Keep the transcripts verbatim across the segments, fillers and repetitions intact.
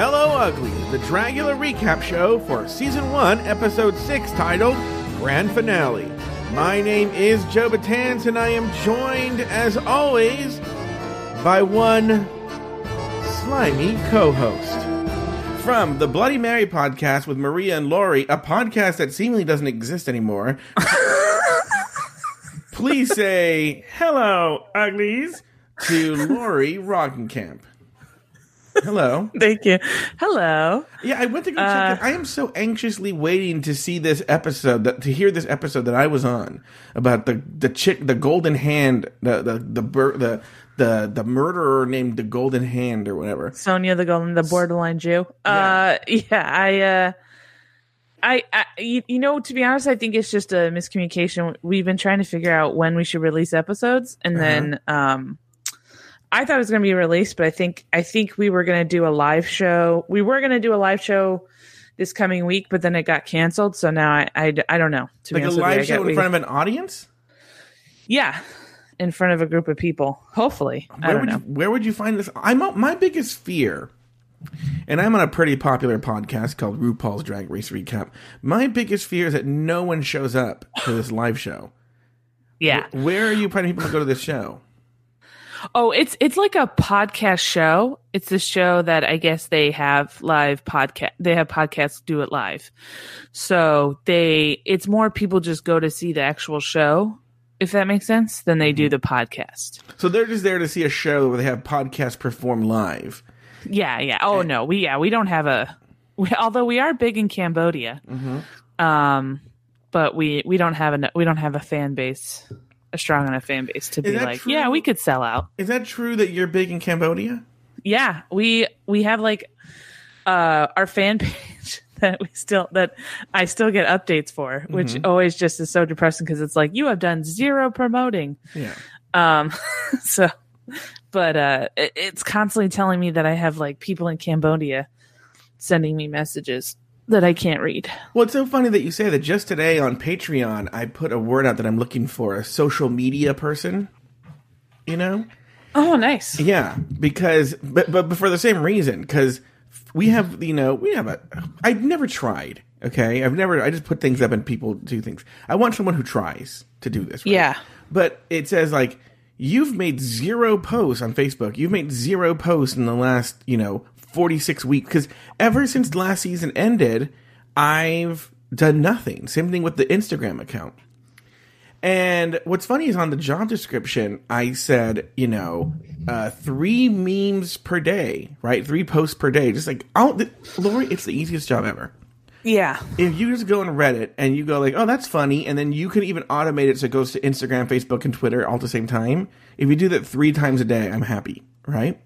Hello Ugly, the Dragula recap show for Season one, Episode six, titled Grand Finale. My name is Joe Batanz, and I am joined, as always, by one slimy co-host. From the Bloody Mary podcast with Maria and Lori, a podcast that seemingly doesn't exist anymore, please say, hello, uglies, to Lori Roggenkamp. Hello. Thank you. Hello. Yeah, I went to go check uh, it. I am so anxiously waiting to see this episode, that, to hear this episode that I was on about the the chick, the Golden Hand, the the the the the, the murderer named the Golden Hand or whatever. Sonia the Golden, the borderline Jew. Yeah. Uh, yeah. I, uh, I, I, you, you know, to be honest, I think it's just a miscommunication. We've been trying to figure out when we should release episodes, and uh-huh. then, um. I thought it was going to be released, but I think I think we were going to do a live show. We were going to do a live show this coming week, but then it got canceled. So now I, I, I don't know. To like a live show in front of an audience? Yeah, in front of a group of people. Hopefully, I don't know. Where would you find this? I'm my biggest fear, and I'm on a pretty popular podcast called RuPaul's Drag Race Recap. My biggest fear is that no one shows up for this live show. Yeah, where, where are you planning people to go to this show? Oh, it's it's like a podcast show. It's a show that I guess they have live podcast. They have podcasts do it live. So they, it's more people just go to see the actual show, if that makes sense, than they do the podcast. So they're just there to see a show where they have podcasts perform live. Yeah, yeah. Oh and- no, we yeah we don't have a. We, although we are big in Cambodia, mm-hmm. um, but we we don't have a we don't have a fan base. A strong enough fan base to be like, true? Yeah, we could sell out. Is that true that you're big in Cambodia? Yeah, we we have like uh, our fan page that we still that I still get updates for, mm-hmm. which always just is so depressing because it's like you have done zero promoting. Yeah. Um. So, but uh, it, it's constantly telling me that I have like people in Cambodia sending me messages that I can't read. Well, it's so funny that you say that. Just today on Patreon, I put a word out that I'm looking for a social media person, you know? Oh, nice. Yeah, because, but, but for the same reason, because we have, you know, we have a, I've never tried, okay? I've never, I just put things up and people do things. I want someone who tries to do this. Right? Yeah. But it says like, you've made zero posts on Facebook. You've made zero posts in the last, you know, forty-six weeks, because ever since last season ended, I've done nothing. Same thing with the Instagram account. And what's funny is on the job description, I said, you know, uh, three memes per day, right? Three posts per day. Just like, oh, Lori, it's the easiest job ever. Yeah. If you just go on Reddit and you go like, oh, that's funny. And then you can even automate it so it goes to Instagram, Facebook, and Twitter all at the same time. If you do that three times a day, I'm happy, right?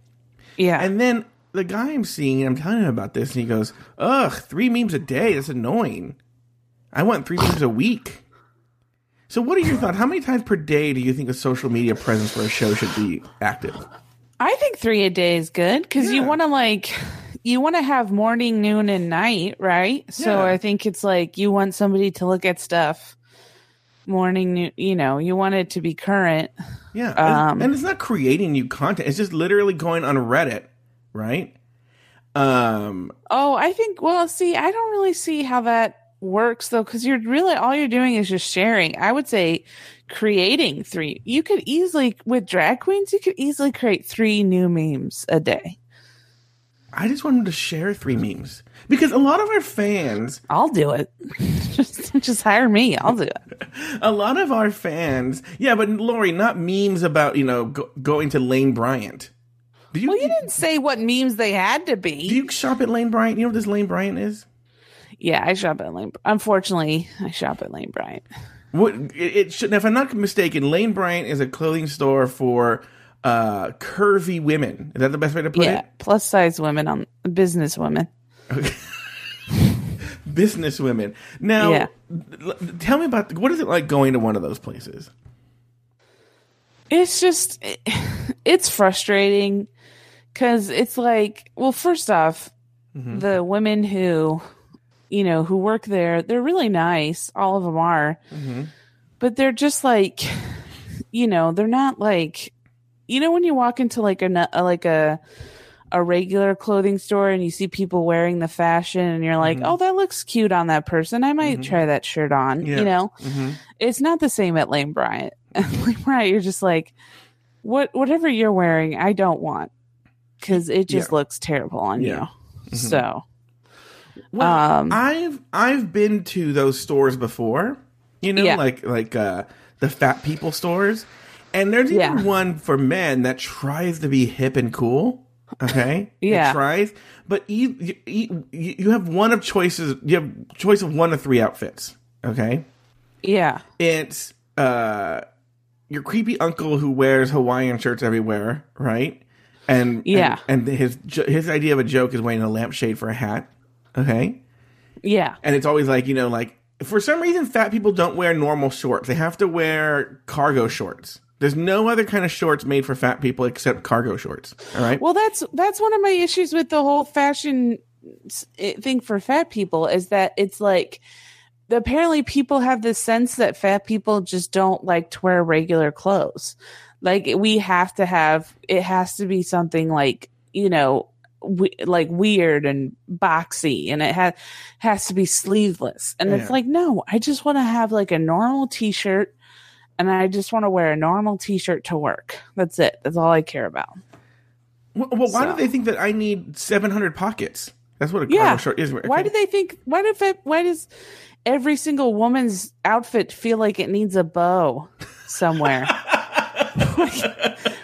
Yeah. And then the guy I'm seeing, I'm telling him about this, and he goes, ugh, three memes a day. That's annoying. I want three memes a week. So what are your thoughts? How many times per day do you think a social media presence for a show should be active? I think three a day is good because yeah. you want to like, you want to have morning, noon, and night, right? Yeah. So I think it's like you want somebody to look at stuff morning, you know, you want it to be current. Yeah. Um, and it's not creating new content. It's just literally going on Reddit. Right? Um, oh, I think, well, see, I don't really see how that works, though, because you're really, all you're doing is just sharing. I would say creating three. You could easily, with drag queens, you could easily create three new memes a day. I just want them to share three memes. Because a lot of our fans... I'll do it. just, just hire me. I'll do it. A lot of our fans... Yeah, but Lori, not memes about, you know, go, going to Lane Bryant. Do you, well, you didn't say what memes they had to be. Do you shop at Lane Bryant? You know what this Lane Bryant is? Yeah, I shop at Lane. Unfortunately, I shop at Lane Bryant. What it, it should, now, if I'm not mistaken, Lane Bryant is a clothing store for uh, curvy women. Is that the best way to put yeah, it? Yeah, plus size women, on business women. Okay. Business women. Now, yeah. Tell me about what is it like going to one of those places? It's just, it's frustrating. Because it's like, well, first off, mm-hmm. the women who, you know, who work there, they're really nice. All of them are. Mm-hmm. But they're just like, you know, they're not like, you know, when you walk into like a, like a, a regular clothing store and you see people wearing the fashion and you're like, mm-hmm. oh, that looks cute on that person. I might mm-hmm. try that shirt on, yeah. you know, mm-hmm. it's not the same at Lane Bryant. Lane Bryant, you're just like, what, whatever you're wearing, I don't want, because it just yeah. looks terrible on yeah. you. Mm-hmm. So, well, um, I've, I've been to those stores before, you know, yeah. like, like, uh, the fat people stores. And there's even yeah. one for men that tries to be hip and cool. Okay. yeah. It tries. But you, you, you have one of choices. You have choice of one of three outfits. Okay. Yeah. It's uh, your creepy uncle who wears Hawaiian shirts everywhere. Right. And yeah. And, and his, his idea of a joke is wearing a lampshade for a hat. Okay. Yeah. And it's always like, you know, like for some reason, fat people don't wear normal shorts. They have to wear cargo shorts. There's no other kind of shorts made for fat people except cargo shorts. All right. Well, that's that's one of my issues with the whole fashion thing for fat people is that it's like apparently people have this sense that fat people just don't like to wear regular clothes. Like we have to have it has to be something like, you know, we, like weird and boxy and it ha- has to be sleeveless. And yeah. it's like, no, I just want to have like a normal T-shirt. And I just want to wear a normal T-shirt to work. That's it. That's all I care about. Well, well why so. do they think that I need seven hundred pockets? That's what a cargo yeah. short is. Okay. Why do they think? Why do it, Why does every single woman's outfit feel like it needs a bow somewhere?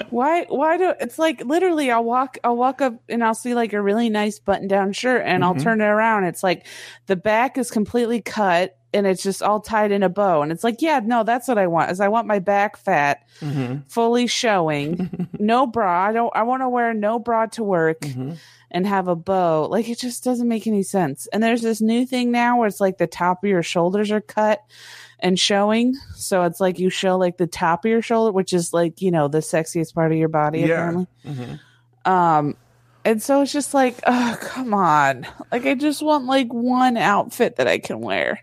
Why? Why do it's like literally? I'll walk. I'll walk up and I'll see like a really nice button-down shirt, and mm-hmm. I'll turn it around. It's like the back is completely cut. And it's just all tied in a bow. And it's like, yeah, no, that's what I want is I want my back fat mm-hmm. fully showing. No bra. I don't I want to wear no bra to work mm-hmm. and have a bow. Like it just doesn't make any sense. And there's this new thing now where it's like the top of your shoulders are cut and showing. So it's like you show like the top of your shoulder, which is like, you know, the sexiest part of your body. Yeah. Apparently. Mm-hmm. Um, and so it's just like, oh, come on. Like, I just want, like, one outfit that I can wear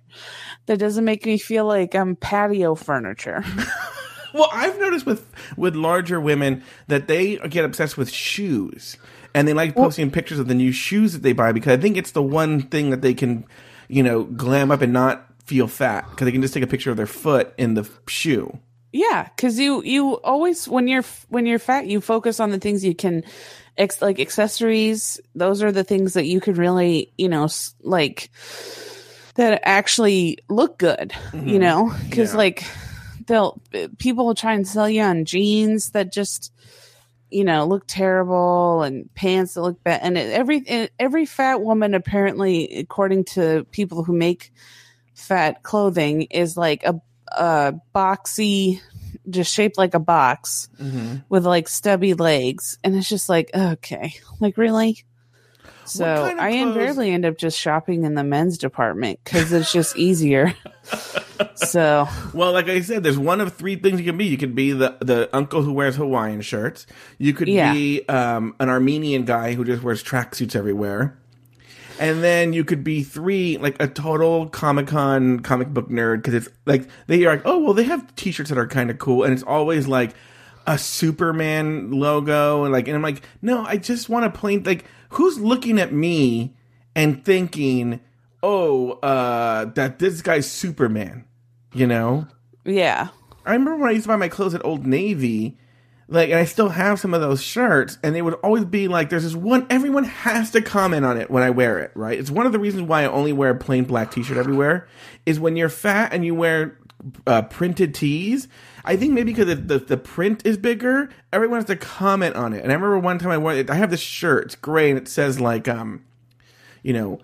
that doesn't make me feel like I'm patio furniture. Well, I've noticed with, with larger women that they get obsessed with shoes. And they like posting well, pictures of the new shoes that they buy because I think it's the one thing that they can, you know, glam up and not feel fat. Because they can just take a picture of their foot in the shoe. Yeah, because you, you always, when you're when you're fat, you focus on the things you can... Ex- like accessories, those are the things that you could really, you know, s- like that actually look good, mm-hmm. you know, because yeah. like they'll people will try and sell you on jeans that just, you know, look terrible and pants that look bad. And it, every it, every fat woman, apparently, according to people who make fat clothing, is like a, a boxy. Just shaped like a box mm-hmm. with like stubby legs, and it's just like okay, like really. So kind of I invariably end up just shopping in the men's department because it's just easier. So well, like I said, there's one of three things you can be. You could be the the uncle who wears Hawaiian shirts. You could yeah. be um, an Armenian guy who just wears tracksuits everywhere. And then you could be three, like a total Comic-Con comic book nerd, because it's like they are like, oh, well, they have T-shirts that are kind of cool. And it's always like a Superman logo. And like, and I'm like, no, I just want to plain, like, who's looking at me and thinking, oh, uh, that this guy's Superman, you know? Yeah. I remember when I used to buy my clothes at Old Navy. Like, and I still have some of those shirts, and they would always be like, there's this one, everyone has to comment on it when I wear it, right? It's one of the reasons why I only wear a plain black T-shirt everywhere, is when you're fat and you wear uh, printed tees, I think maybe because the, the, the print is bigger, everyone has to comment on it. And I remember one time I wore it, I have this shirt, it's gray, and it says like, um, you know,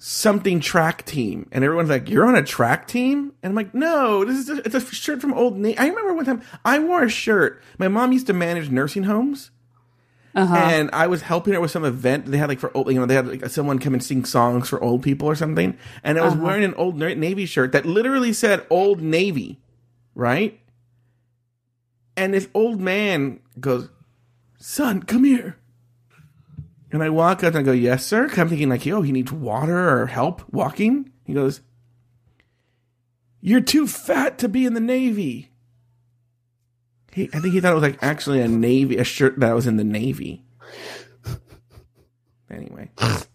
something track team, and everyone's like, "You're on a track team," and I'm like, "No, this is a, it's a shirt from Old Navy." I remember one time I wore a shirt. My mom used to manage nursing homes, uh-huh. and I was helping her with some event they had, like for old, you know, they had like someone come and sing songs for old people or something, and I was uh-huh. wearing an Old Navy shirt that literally said Old Navy, right? And this old man goes, "Son, come here." And I walk up and I go, yes, sir. Because I'm thinking like, yo, he needs water or help walking. He goes, you're too fat to be in the Navy. He, I think he thought it was like actually a Navy, a shirt that was in the Navy. anyway.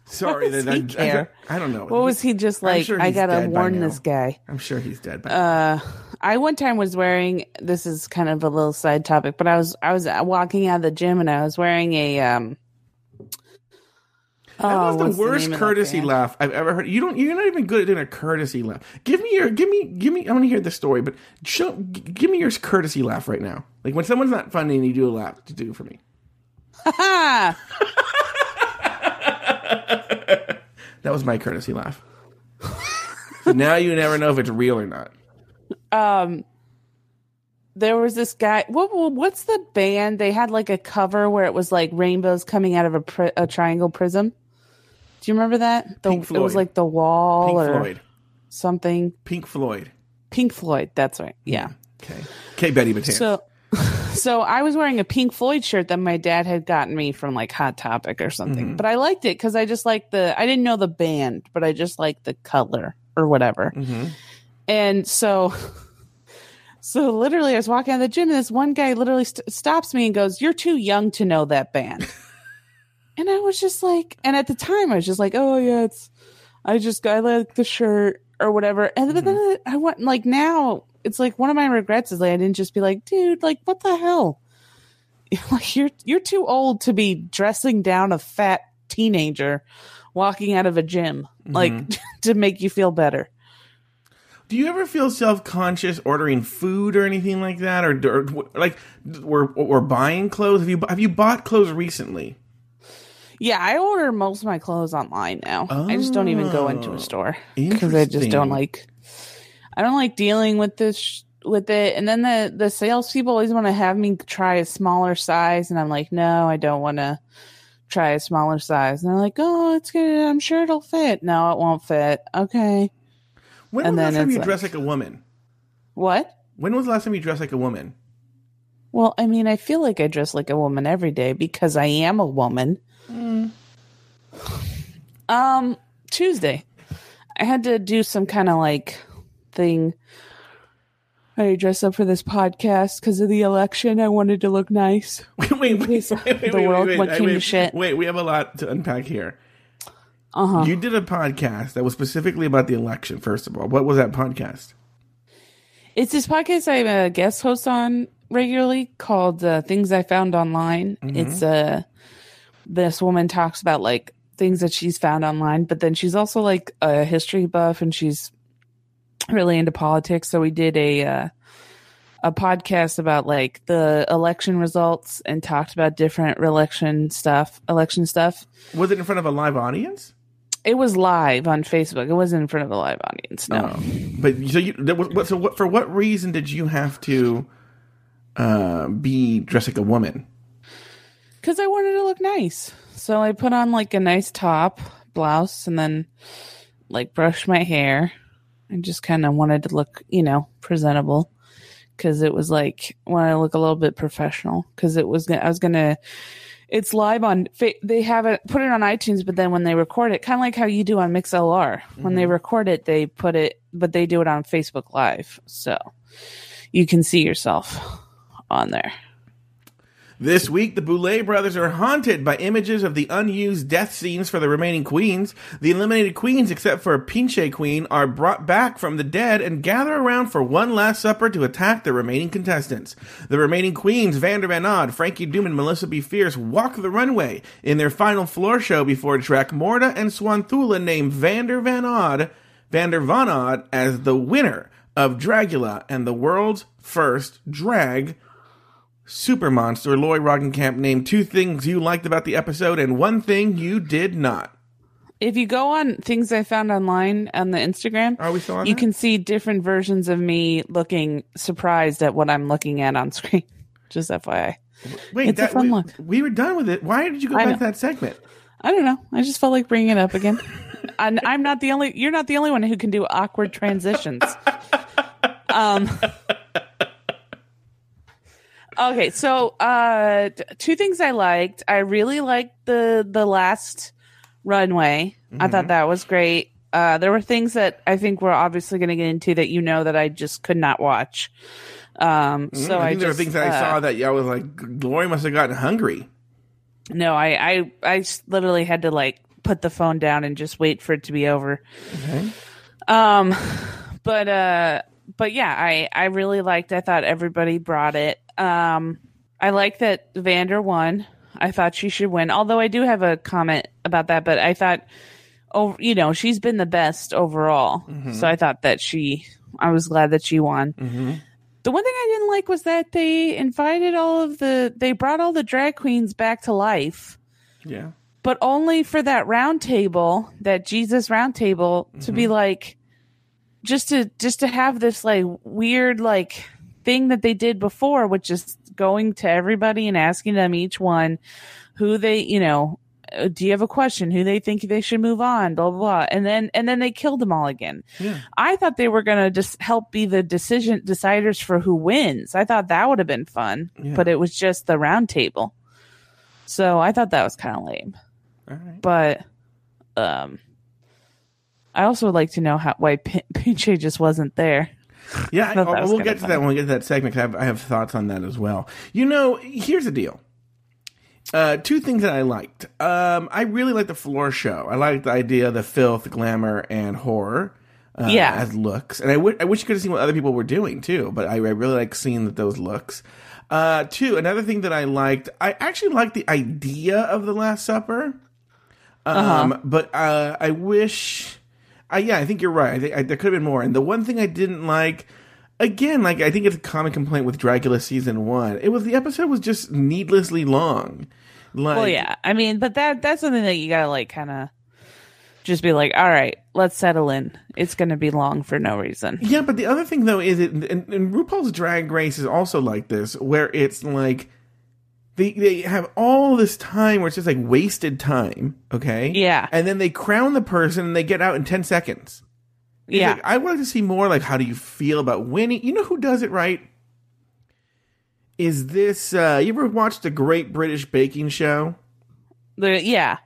Sorry that I, care? I, I don't know. What he, was he just like? Sure I gotta warn this guy. I'm sure he's dead. By uh, now. I one time was wearing. This is kind of a little side topic, but I was I was walking out of the gym and I was wearing a um. That oh, was the worst the courtesy laugh I've ever heard. You don't. You're not even good at doing a courtesy laugh. Give me your. Give me. Give me. I want to hear the story, but show, give me your courtesy laugh right now. Like when someone's not funny and you do a laugh, to do it for me. Ha ha! That was my courtesy laugh. So now you never know if it's real or not. Um, there was this guy. What? What's the band? They had like a cover where it was like rainbows coming out of a, pri- a triangle prism. Do you remember that? The, Pink Floyd. It was like The Wall Pink or Floyd. Something. Pink Floyd. Pink Floyd. That's right. Yeah. Okay. Okay, Betty Batanz. So, so I was wearing a Pink Floyd shirt that my dad had gotten me from like Hot Topic or something. Mm-hmm. But I liked it because I just liked the, I didn't know the band, but I just liked the color or whatever. Mm-hmm. And so, so literally I was walking out of the gym and this one guy literally st- stops me and goes, "You're too young to know that band." And I was just like, and at the time I was just like, oh yeah, it's, I just, I like the shirt or whatever. And mm-hmm. then I went like now it's like one of my regrets is like, I didn't just be like, dude, like what the hell? Like you're, you're too old to be dressing down a fat teenager walking out of a gym, mm-hmm. like to make you feel better. Do you ever feel self-conscious ordering food or anything like that? Or, or like we're, we're buying clothes. Have you, have you bought clothes recently? Yeah, I order most of my clothes online now. Oh, I just don't even go into a store because I just don't like. I don't like dealing with this with it, and then the the salespeople always want to have me try a smaller size, and I'm like, no, I don't want to try a smaller size. And they're like, oh, it's good. I'm sure it'll fit. No, it won't fit. Okay. When was the last time you dressed like a woman? What? When was the last time you dressed like a woman? Well, I mean, I feel like I dress like a woman every day because I am a woman. Mm. Um, Tuesday, I had to do some kind of like thing. I dressed up for this podcast because of the election. I wanted to look nice. Wait, wait, wait, wait, wait, the world wait, wait, wait, came wait, to shit. Wait, we have a lot to unpack here. Uh huh. You did a podcast that was specifically about the election. First of all, what was that podcast? It's this podcast I'm a guest host on regularly called uh, "Things I Found Online." Mm-hmm. It's a uh, This woman talks about like things that she's found online, but then she's also like a history buff and she's really into politics. So we did a uh, a podcast about like the election results and talked about different election stuff. Election stuff. Was it in front of a live audience? It was live on Facebook. It wasn't in front of a live audience. No, oh. But so you there was, so what, for what reason did you have to uh, be dressed like a woman? Because I wanted to look nice. So I put on like a nice top, blouse, and then like brushed my hair. I just kind of wanted to look, you know, presentable. Because it was like, when I look a little bit professional. Because it was, I was going to, it's live on, they have it, put it on iTunes, but then when they record it, kind of like how you do on MixLR. Mm-hmm. When they record it, they put it, but they do it on Facebook Live. So you can see yourself on there. This week, the Boulet Brothers are haunted by images of the unused death scenes for the remaining queens. The eliminated queens, except for Pinche Queen, are brought back from the dead and gather around for one last supper to attack the remaining contestants. The remaining queens, Vander Van Odd, Frankie Doom, and Melissa B. Fierce, walk the runway in their final floor show before Dracmorda and Swanthula name Vander Van Odd, Vander Van Odd as the winner of Dragula and the world's first drag super monster. Lori Roggenkamp named two things you liked about the episode and one thing you did not. If you go on Things I Found Online on the Instagram, are we still on you that? Can see different versions of me looking surprised at what I'm looking at on screen. Just F Y I. Wait, it's that, a fun we, look. We were done with it. Why did you go I back know. to that segment? I don't know. I just felt like bringing it up again. And I'm not the only. You're not the only one who can do awkward transitions. um. Okay, so uh, two things I liked. I really liked the the last runway. Mm-hmm. I thought that was great. Uh, there were things that I think we're obviously going to get into that you know that I just could not watch. Um, mm-hmm. So I think I there just, were things that uh, I saw that I was like, Lori must have gotten hungry. No, I, I I literally had to like put the phone down and just wait for it to be over. Okay. Um, but uh, but yeah, I I really liked. I thought everybody brought it. Um, I like that Vander won. I thought she should win. Although I do have a comment about that, but I thought, oh, you know, she's been the best overall. Mm-hmm. So I thought that she. I was glad that she won. Mm-hmm. The one thing I didn't like was that they invited all of the, they brought all the drag queens back to life. Yeah. But only for that round table, that Jesus round table, mm-hmm. to be like, just to, just to have this like weird, like thing that they did before, which is going to everybody and asking them each one who they, you know, do you have a question, who they think they should move on, blah, blah, blah. And then, and then they killed them all again. Yeah. I thought they were going to just help be the decision deciders for who wins. I thought that would have been fun, yeah. but it was just the round table. So I thought that was kind of lame, all right. but, um, I also would like to know how, why P- Pinche just wasn't there. Yeah. I I, we'll get to fun. that when we get to that segment. 'Cause I have, I have thoughts on that as well. You know, here's the deal. Uh, two things that I liked. Um, I really liked the floor show. I liked the idea of the filth, glamour, and horror uh, yeah. as looks. And I, w- I wish you could have seen what other people were doing, too. But I, I really like seeing that those looks. Uh, two, another thing that I liked, I actually liked the idea of The Last Supper. Um, uh-huh. But uh, I wish... I, yeah, I think you're right. I think I, there could have been more. And the one thing I didn't like... Again, like I think it's a common complaint with Dragula season one. It was the episode was just needlessly long. Like, well, yeah, I mean, but that that's something that you gotta like kind of just be like, all right, let's settle in. It's gonna be long for no reason. Yeah, but the other thing though is, it, and, and RuPaul's Drag Race is also like this, where it's like they they have all this time where it's just like wasted time. Okay, yeah, and then they crown the person and they get out in ten seconds. He's yeah, like, I wanted to see more. Like, how do you feel about winning? You know who does it right? Is this? Uh, you ever watched The Great British Baking Show? The, yeah,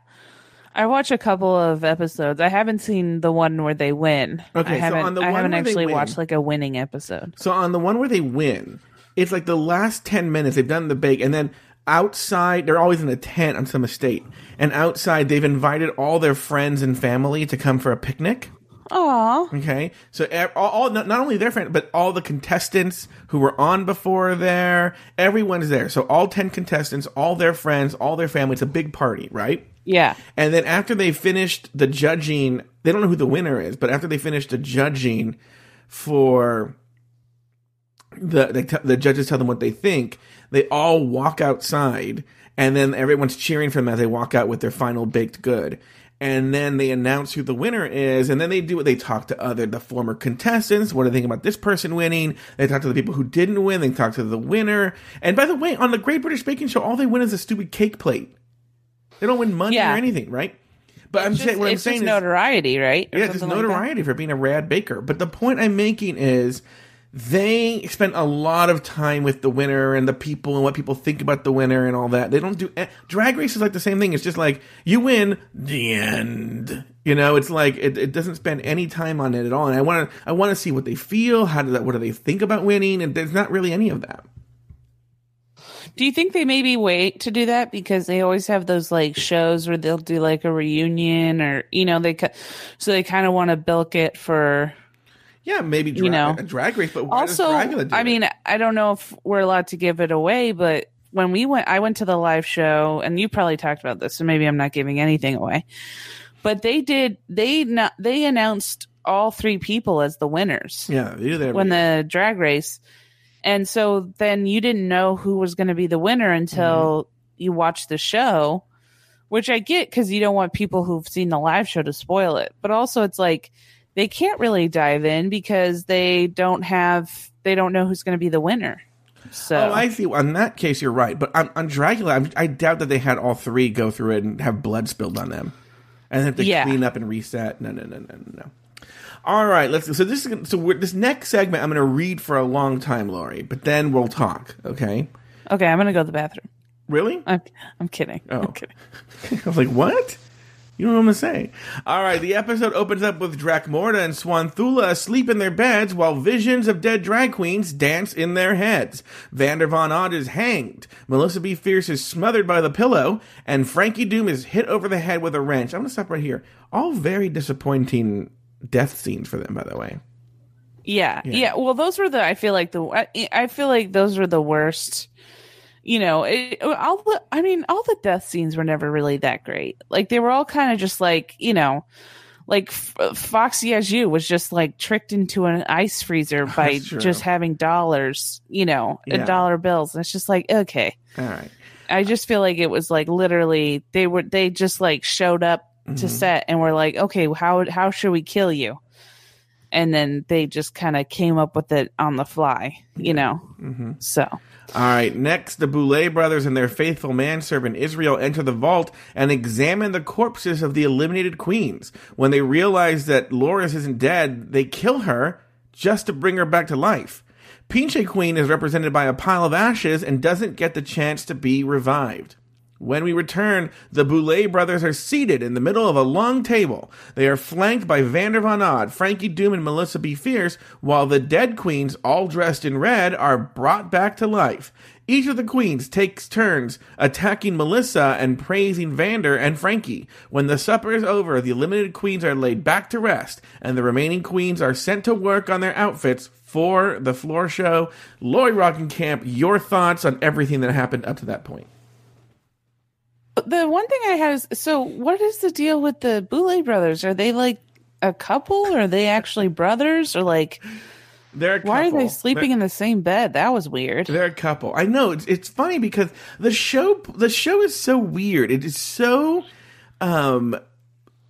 I watched a couple of episodes. I haven't seen the one where they win. Okay, I haven't, so on the one I haven't where actually they win, watched like a winning episode. So on the one where they win, it's like the last ten minutes they've done the bake, and then outside they're always in a tent on some estate, and outside they've invited all their friends and family to come for a picnic. Oh, okay. So all, all not, not only their friend, but all the contestants who were on before there, everyone's there. So all ten contestants, all their friends, all their family. It's a big party, right? Yeah. And then after they finished the judging, they don't know who the winner is, but after they finished the judging for the they t- the judges tell them what they think. They all walk outside, and then everyone's cheering for them as they walk out with their final baked good. And then they announce who the winner is, and then they do what they talk to other the former contestants. What do they think about this person winning? They talk to the people who didn't win. They talk to the winner. And by the way, on the Great British Baking Show, all they win is a stupid cake plate. They don't win money yeah. or anything, right? But it's I'm just, saying what I'm saying is notoriety, right? Or yeah, just notoriety like for being a rad baker. But the point I'm making is they spend a lot of time with the winner and the people and what people think about the winner and all that. They don't do – Drag Race is like the same thing. It's just like you win, the end. You know, it's like it, it doesn't spend any time on it at all. And I want to I want to see what they feel. How do that? What do they think about winning? And there's not really any of that. Do you think they maybe wait to do that because they always have those like shows where they'll do like a reunion or, you know, they so they kind of want to bilk it for – Yeah, maybe drag, you know. a drag race, but why also, does Dragula do I it? mean, I don't know if we're allowed to give it away, but when we went, I went to the live show, and you probably talked about this, so maybe I'm not giving anything away. But they did, they not, they announced all three people as the winners. Yeah, they do that when year. the drag race, and so then you didn't know who was going to be the winner until mm-hmm. you watched the show, which I get because you don't want people who've seen the live show to spoil it. But also, it's like. They can't really dive in because they don't have, they don't know who's going to be the winner. So oh, I see. Well, in that case, you're right. But on, on Dracula, I'm, I doubt that they had all three go through it and have blood spilled on them, and have to yeah. clean up and reset. No, no, no, no, no. All right, let's. So this is so we're, this next segment. I'm going to read for a long time, Lori, but then we'll talk. Okay. Okay, I'm going to go to the bathroom. Really? I'm, I'm kidding. Oh, I'm kidding. I was like, what? You know what I'm going to say. All right, the episode opens up with Dracmorda and Swanthula asleep in their beds while visions of dead drag queens dance in their heads. Vander Van Odd is hanged. Melissa B. Fierce is smothered by the pillow. And Frankie Doom is hit over the head with a wrench. I'm going to stop right here. All very disappointing death scenes for them, by the way. Yeah, yeah. yeah well, those were the, I feel like, the I, I feel like those were the worst. You know, it, all the, I mean, all the death scenes were never really that great. Like, they were all kind of just like, you know, like F- Foxy as You was just like tricked into an ice freezer by just having dollars, you know, yeah. dollar bills. And it's just like, okay. All right. I just feel like it was like literally they were, they just like showed up mm-hmm. to set and were like, okay, how, how should we kill you? And then they just kind of came up with it on the fly, you know? Mm-hmm. So. All right. Next, the Boulet brothers and their faithful manservant Israel enter the vault and examine the corpses of the eliminated queens. When they realize that Loris isn't dead, they kill her just to bring her back to life. Pinche Queen is represented by a pile of ashes and doesn't get the chance to be revived. When we return, the Boulet brothers are seated in the middle of a long table. They are flanked by Vander Van Odd, Frankie Doom, and Melissa B. Fierce, while the dead queens, all dressed in red, are brought back to life. Each of the queens takes turns attacking Melissa and praising Vander and Frankie. When the supper is over, the eliminated queens are laid back to rest, and the remaining queens are sent to work on their outfits for the floor show. Lori Roggenkamp, your thoughts on everything that happened up to that point. The one thing I had is, so what is the deal with the Boulet brothers? Are they like a couple? Or are they actually brothers? Or like, they're a couple. Why are they sleeping they're, in the same bed? That was weird. They're a couple. I know. It's, it's funny because the show the show is so weird. It is so um,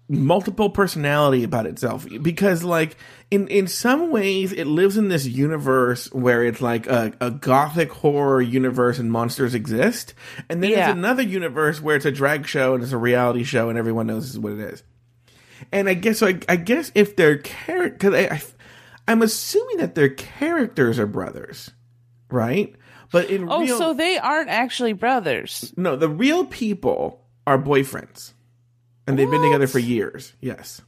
multiple personality about itself. Because like in, in some ways it lives in this universe where it's like a, a gothic horror universe and monsters exist. And then yeah. there's another universe where it's a drag show and it's a reality show and everyone knows what it is. And I guess so I, I guess if their character, because I, I, I'm assuming that their characters are brothers, right? But in oh, real, so they aren't actually brothers. No, the real people are boyfriends. And they've what? been together for years. Yes.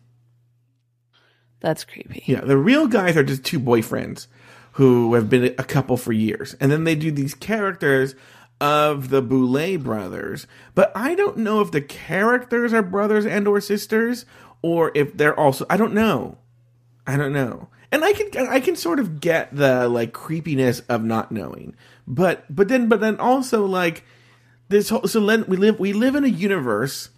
That's creepy. Yeah. The real guys are just two boyfriends who have been a couple for years. And then they do these characters of the Boulet brothers. But I don't know if the characters are brothers and or sisters or if they're also... I don't know. I don't know. And I can I can sort of get the like creepiness of not knowing. But but then but then also like this whole... So we live we live in a universe...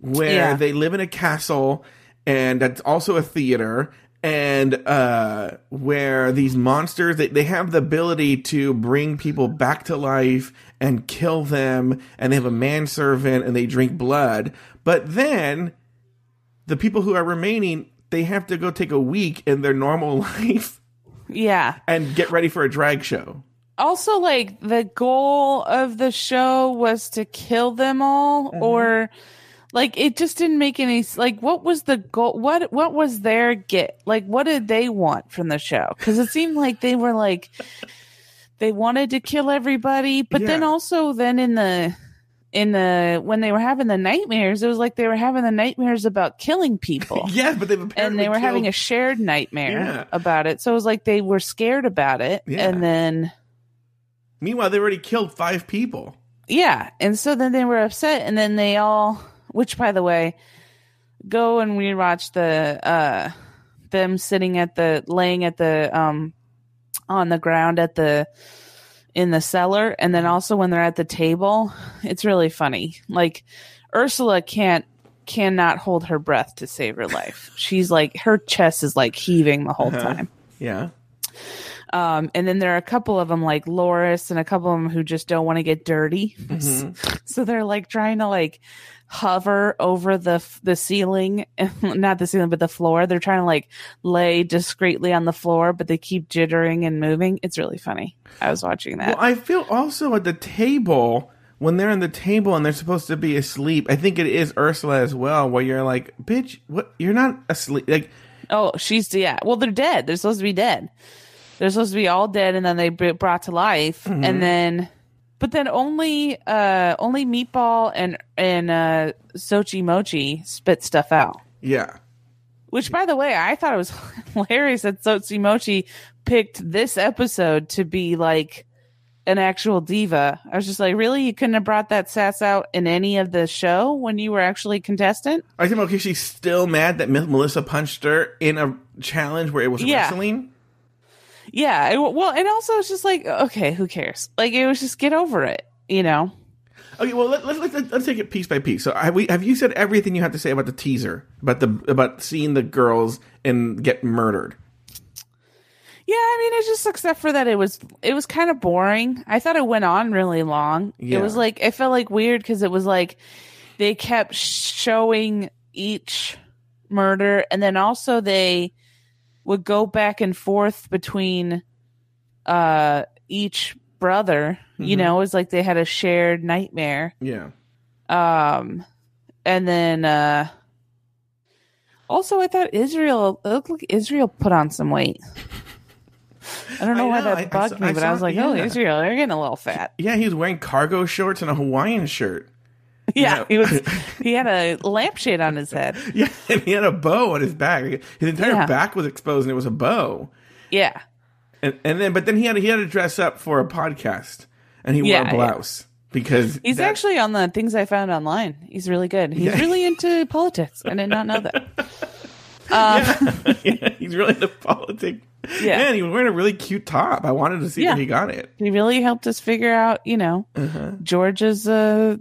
Where yeah. they live in a castle, and that's also a theater, and uh, where these monsters, they, they have the ability to bring people back to life and kill them, and they have a manservant, and they drink blood. But then, the people who are remaining, they have to go take a week in their normal life yeah, and get ready for a drag show. Also, like, the goal of the show was to kill them all, mm-hmm. or... Like, it just didn't make any... Like, what was the goal? What what was their get? Like, what did they want from the show? Because it seemed like they were, like... They wanted to kill everybody. But yeah. then also, then in the... in the when they were having the nightmares, it was like they were having the nightmares about killing people. yeah, but they've apparently And they were killed... having a shared nightmare yeah. about it. So it was like they were scared about it. Yeah. And then... Meanwhile, they already killed five people. Yeah. And so then they were upset. And then they all... Which, by the way, go and rewatch the uh, them sitting at the laying at the um, on the ground at the in the cellar, and then also when they're at the table, it's really funny. Like Ursula can't cannot hold her breath to save her life. She's like her chest is like heaving the whole uh-huh. time. Yeah. Um, and then there are a couple of them like Loris and a couple of them who just don't want to get dirty. Mm-hmm. So they're like trying to like hover over the, the ceiling, not the ceiling, but the floor. They're trying to like lay discreetly on the floor, but they keep jittering and moving. It's really funny. I was watching that. Well, I feel also at the table when they're in the table and they're supposed to be asleep. I think it is Ursula as well, where you're like, bitch, what? You're not asleep. Like, oh, she's yeah. Well, they're dead. They're supposed to be dead. They're supposed to be all dead, and then they brought to life, mm-hmm. and then But then only uh, only Meatball and and uh, Sochi Mochi spit stuff out. Yeah. Which, by the way, I thought it was hilarious that Sochi Mochi picked this episode to be like an actual diva. I was just like, really? You couldn't have brought that sass out in any of the show when you were actually contestant? I think, okay, she's still mad that Melissa punched her in a challenge where it was yeah. wrestling. Yeah, it, well, and also it's just like, okay, who cares? Like, it was just get over it, you know? Okay, well, let, let, let, let's take it piece by piece. So have, we, have you said everything you have to say about the teaser, about the about seeing the girls and get murdered? Yeah, I mean, it's just except for that it was it was kind of boring. I thought it went on really long. Yeah. It was like, it felt like weird because it was like they kept showing each murder, and then also they would go back and forth between uh, each brother. Mm-hmm. You know, it was like they had a shared nightmare. Yeah. Um, and then uh, also I thought Israel, it looked like Israel put on some weight. I don't know I why know. that I, bugged I, me, I, I but saw, I was like, yeah. oh, Israel, they're getting a little fat. Yeah, he was wearing cargo shorts and a Hawaiian shirt. Yeah, you know? he was. He had a lampshade on his head. Yeah, and he had a bow on his back. His entire yeah. back was exposed, and it was a bow. Yeah, and and then but then he had he had to dress up for a podcast, and he yeah, wore a blouse yeah. because he's that, actually on the Things I Found Online. He's really good. He's yeah. really into politics. I did not know that. Um, yeah. yeah, he's really into politics. Yeah, and he was wearing a really cute top. I wanted to see yeah. where he got it. He really helped us figure out, you know, uh-huh. Georgia's. Uh,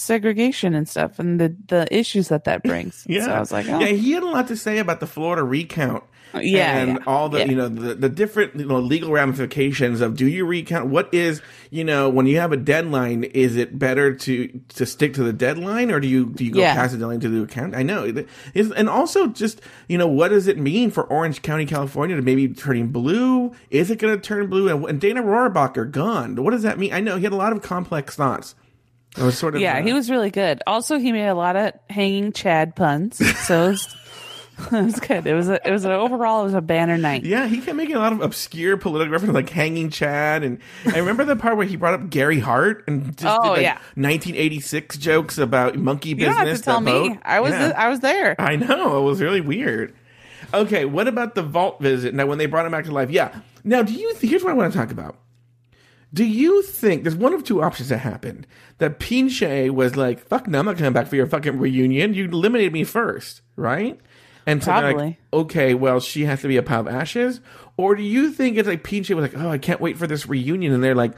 segregation and stuff and the the issues that that brings. yeah so I was like, oh. yeah he had a lot to say about the Florida recount yeah and yeah, all the yeah. you know the, the different you know legal ramifications of do you recount, what is, you know, when you have a deadline, is it better to to stick to the deadline or do you do you go yeah. past the deadline to do account? I know it is. And also just, you know, what does it mean for Orange County, California to maybe turning blue? Is it going to turn blue? And, and Dana Rohrabacher gone, what does that mean? I know he had a lot of complex thoughts. It was sort of, yeah, uh, he was really good. Also, he made a lot of hanging Chad puns, so it was, it was good. It was a, it was an, overall, it was a banner night. Yeah, he kept making a lot of obscure political references, like hanging Chad, and I remember the part where he brought up Gary Hart and just oh, did like yeah. nineteen eighty-six jokes about monkey business. You don't have to tell boat. me, I was yeah. I was there. I know, it was really weird. Okay, what about the vault visit? Now, when they brought him back to life, yeah. Now, do you? Th- here's what I want to talk about. Do you think there's one of two options that happened? That Pinche was like, fuck no, I'm not coming back for your fucking reunion. You eliminated me first, right? And so they're like, okay, well, she has to be a pile of ashes. Or do you think it's like Pinche was like, oh, I can't wait for this reunion. And they're like,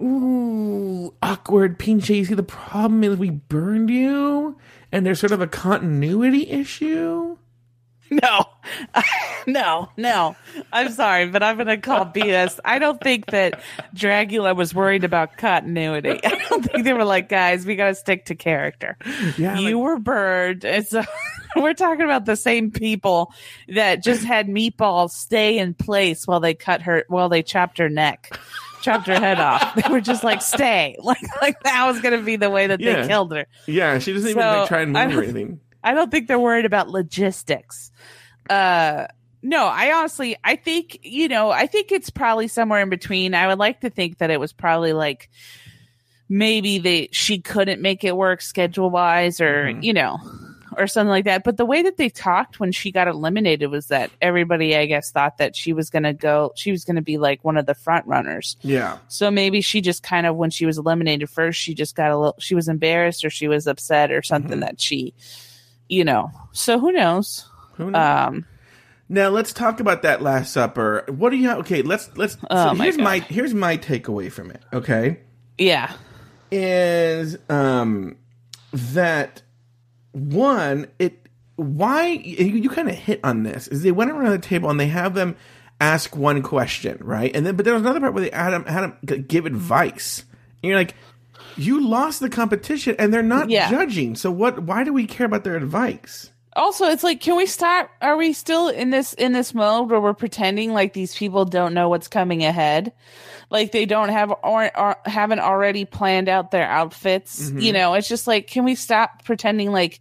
ooh, awkward, Pinche. You see, the problem is we burned you. And there's sort of a continuity issue. No, no, no. I'm sorry, but I'm going to call B S. I don't think that Dragula was worried about continuity. I don't think they were like, guys, we got to stick to character. Yeah, you like- were burned. It's a- We're talking about the same people that just had Meatball stay in place while they cut her, while they chopped her neck, chopped her head off. They were just like, stay. Like, like that was going to be the way that yeah. they killed her. Yeah, she doesn't so, even like, try and move or anything. I don't think they're worried about logistics. Uh, no, I honestly, I think, you know, I think it's probably somewhere in between. I would like to think that it was probably like maybe they she couldn't make it work schedule wise or, mm-hmm. you know, or something like that. But the way that they talked when she got eliminated was that everybody, I guess, thought that she was going to go. She was going to be like one of the front runners. Yeah. So maybe she just kind of when she was eliminated first, she just got a little she was embarrassed or she was upset or something mm-hmm. that she. You know, so who knows? Who knows? Um, now let's talk about that Last Supper. What do you? Okay, let's let's. Oh so my here's God. my here's my takeaway from it. Okay. Yeah. Is um that one? It why you, you kind of hit on this is they went around the table and they have them ask one question, right? And then but there was another part where they had them, had them give advice, and you're like. You lost the competition and they're not yeah. judging. So what, why do we care about their advice? Also, it's like, can we stop? Are we still in this, in this mode where we're pretending like these people don't know what's coming ahead? Like they don't have or, or haven't already planned out their outfits. Mm-hmm. You know, it's just like, can we stop pretending like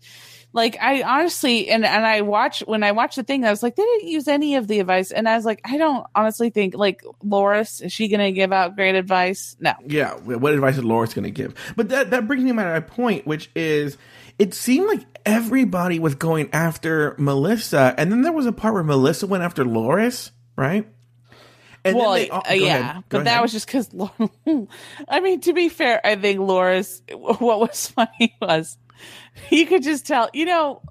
Like, I honestly, and, and I watch, when I watched the thing, I was like, they didn't use any of the advice. And I was like, I don't honestly think, like, Loris, is she going to give out great advice? No. Yeah. What advice is Loris going to give? But that, that brings me to my point, which is, it seemed like everybody was going after Melissa. And then there was a part where Melissa went after Loris, right? And well, then they, oh, uh, yeah, but ahead. That was just because, I mean, to be fair, I think Loris, what was funny was, you could just tell, you know,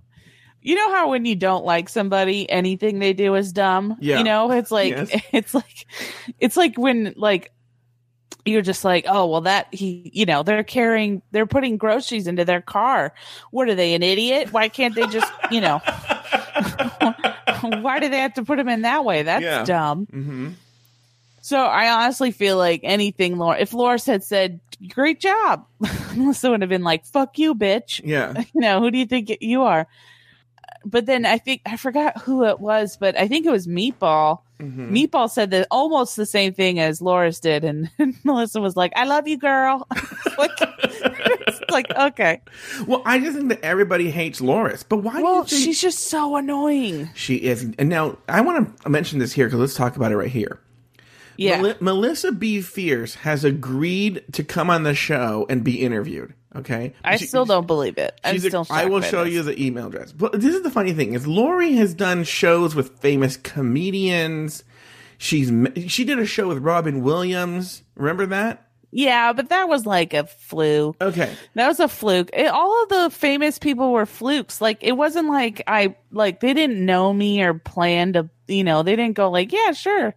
you know how when you don't like somebody, anything they do is dumb. Yeah. You know, it's like, yes. it's like, it's like when, like, you're just like, oh, well, that he, you know, they're carrying, they're putting groceries into their car. What are they, an idiot? Why can't they just, you know, why do they have to put them in that way? That's yeah. dumb. Mm-hmm. So I honestly feel like anything, Laura, if Loris had said, great job, Melissa would have been like, fuck you, bitch. Yeah. You know, who do you think you are? But then I think, I forgot who it was, but I think it was Meatball. Mm-hmm. Meatball said that almost the same thing as Loris did. And, and Melissa was like, I love you, girl. like, it's like, okay. Well, I just think that everybody hates Loris. But why well, do you think? She's just so annoying. She is. And now I want to mention this here because let's talk about it right here. Yeah. Mel- Melissa B. Fierce has agreed to come on the show and be interviewed. Okay. I she, still don't believe it. I'm still shocked. I will show you the email address. But this is the funny thing is Lori has done shows with famous comedians. She's she did a show with Robin Williams. Remember that? Yeah, but that was like a fluke. Okay. That was a fluke. It, all of the famous people were flukes. Like, it wasn't like I, like, they didn't know me or plan to, you know, they didn't go like, yeah, sure.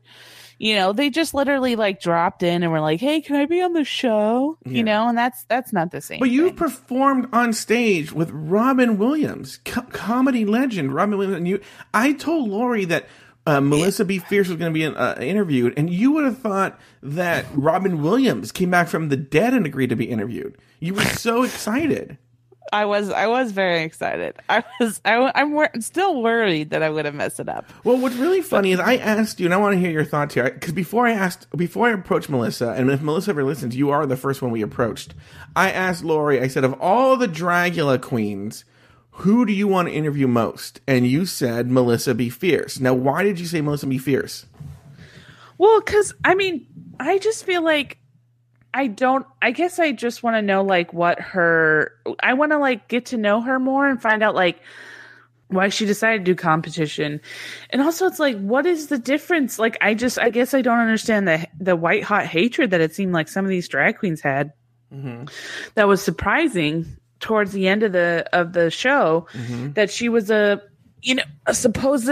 You know, they just literally like dropped in and were like, hey, can I be on the show? Yeah. You know, and that's that's not the same. But you thing. performed on stage with Robin Williams, co- comedy legend Robin Williams. And you, I told Lori that uh, Melissa B. Fierce was going to be in, uh, interviewed. And you would have thought that Robin Williams came back from the dead and agreed to be interviewed. You were so excited. I was I was very excited. I was I, I'm wor- still worried that I would have messed it up. Well, what's really funny is I asked you, and I want to hear your thoughts here, because before I asked, before I approached Melissa, and if Melissa ever listens, you are the first one we approached. I asked Lori. I said, of all the Dragula queens, who do you want to interview most? And you said Melissa B. Fierce. Now, why did you say Melissa B. Fierce? Well, because I mean, I just feel like. I don't, I guess I just want to know like what her, I want to like get to know her more and find out like why she decided to do competition. And also it's like, what is the difference? Like, I just, I guess I don't understand the, the white hot hatred that it seemed like some of these drag queens had. Mm-hmm. That was surprising towards the end of the, of the show mm-hmm. that she was a, you know, a supposed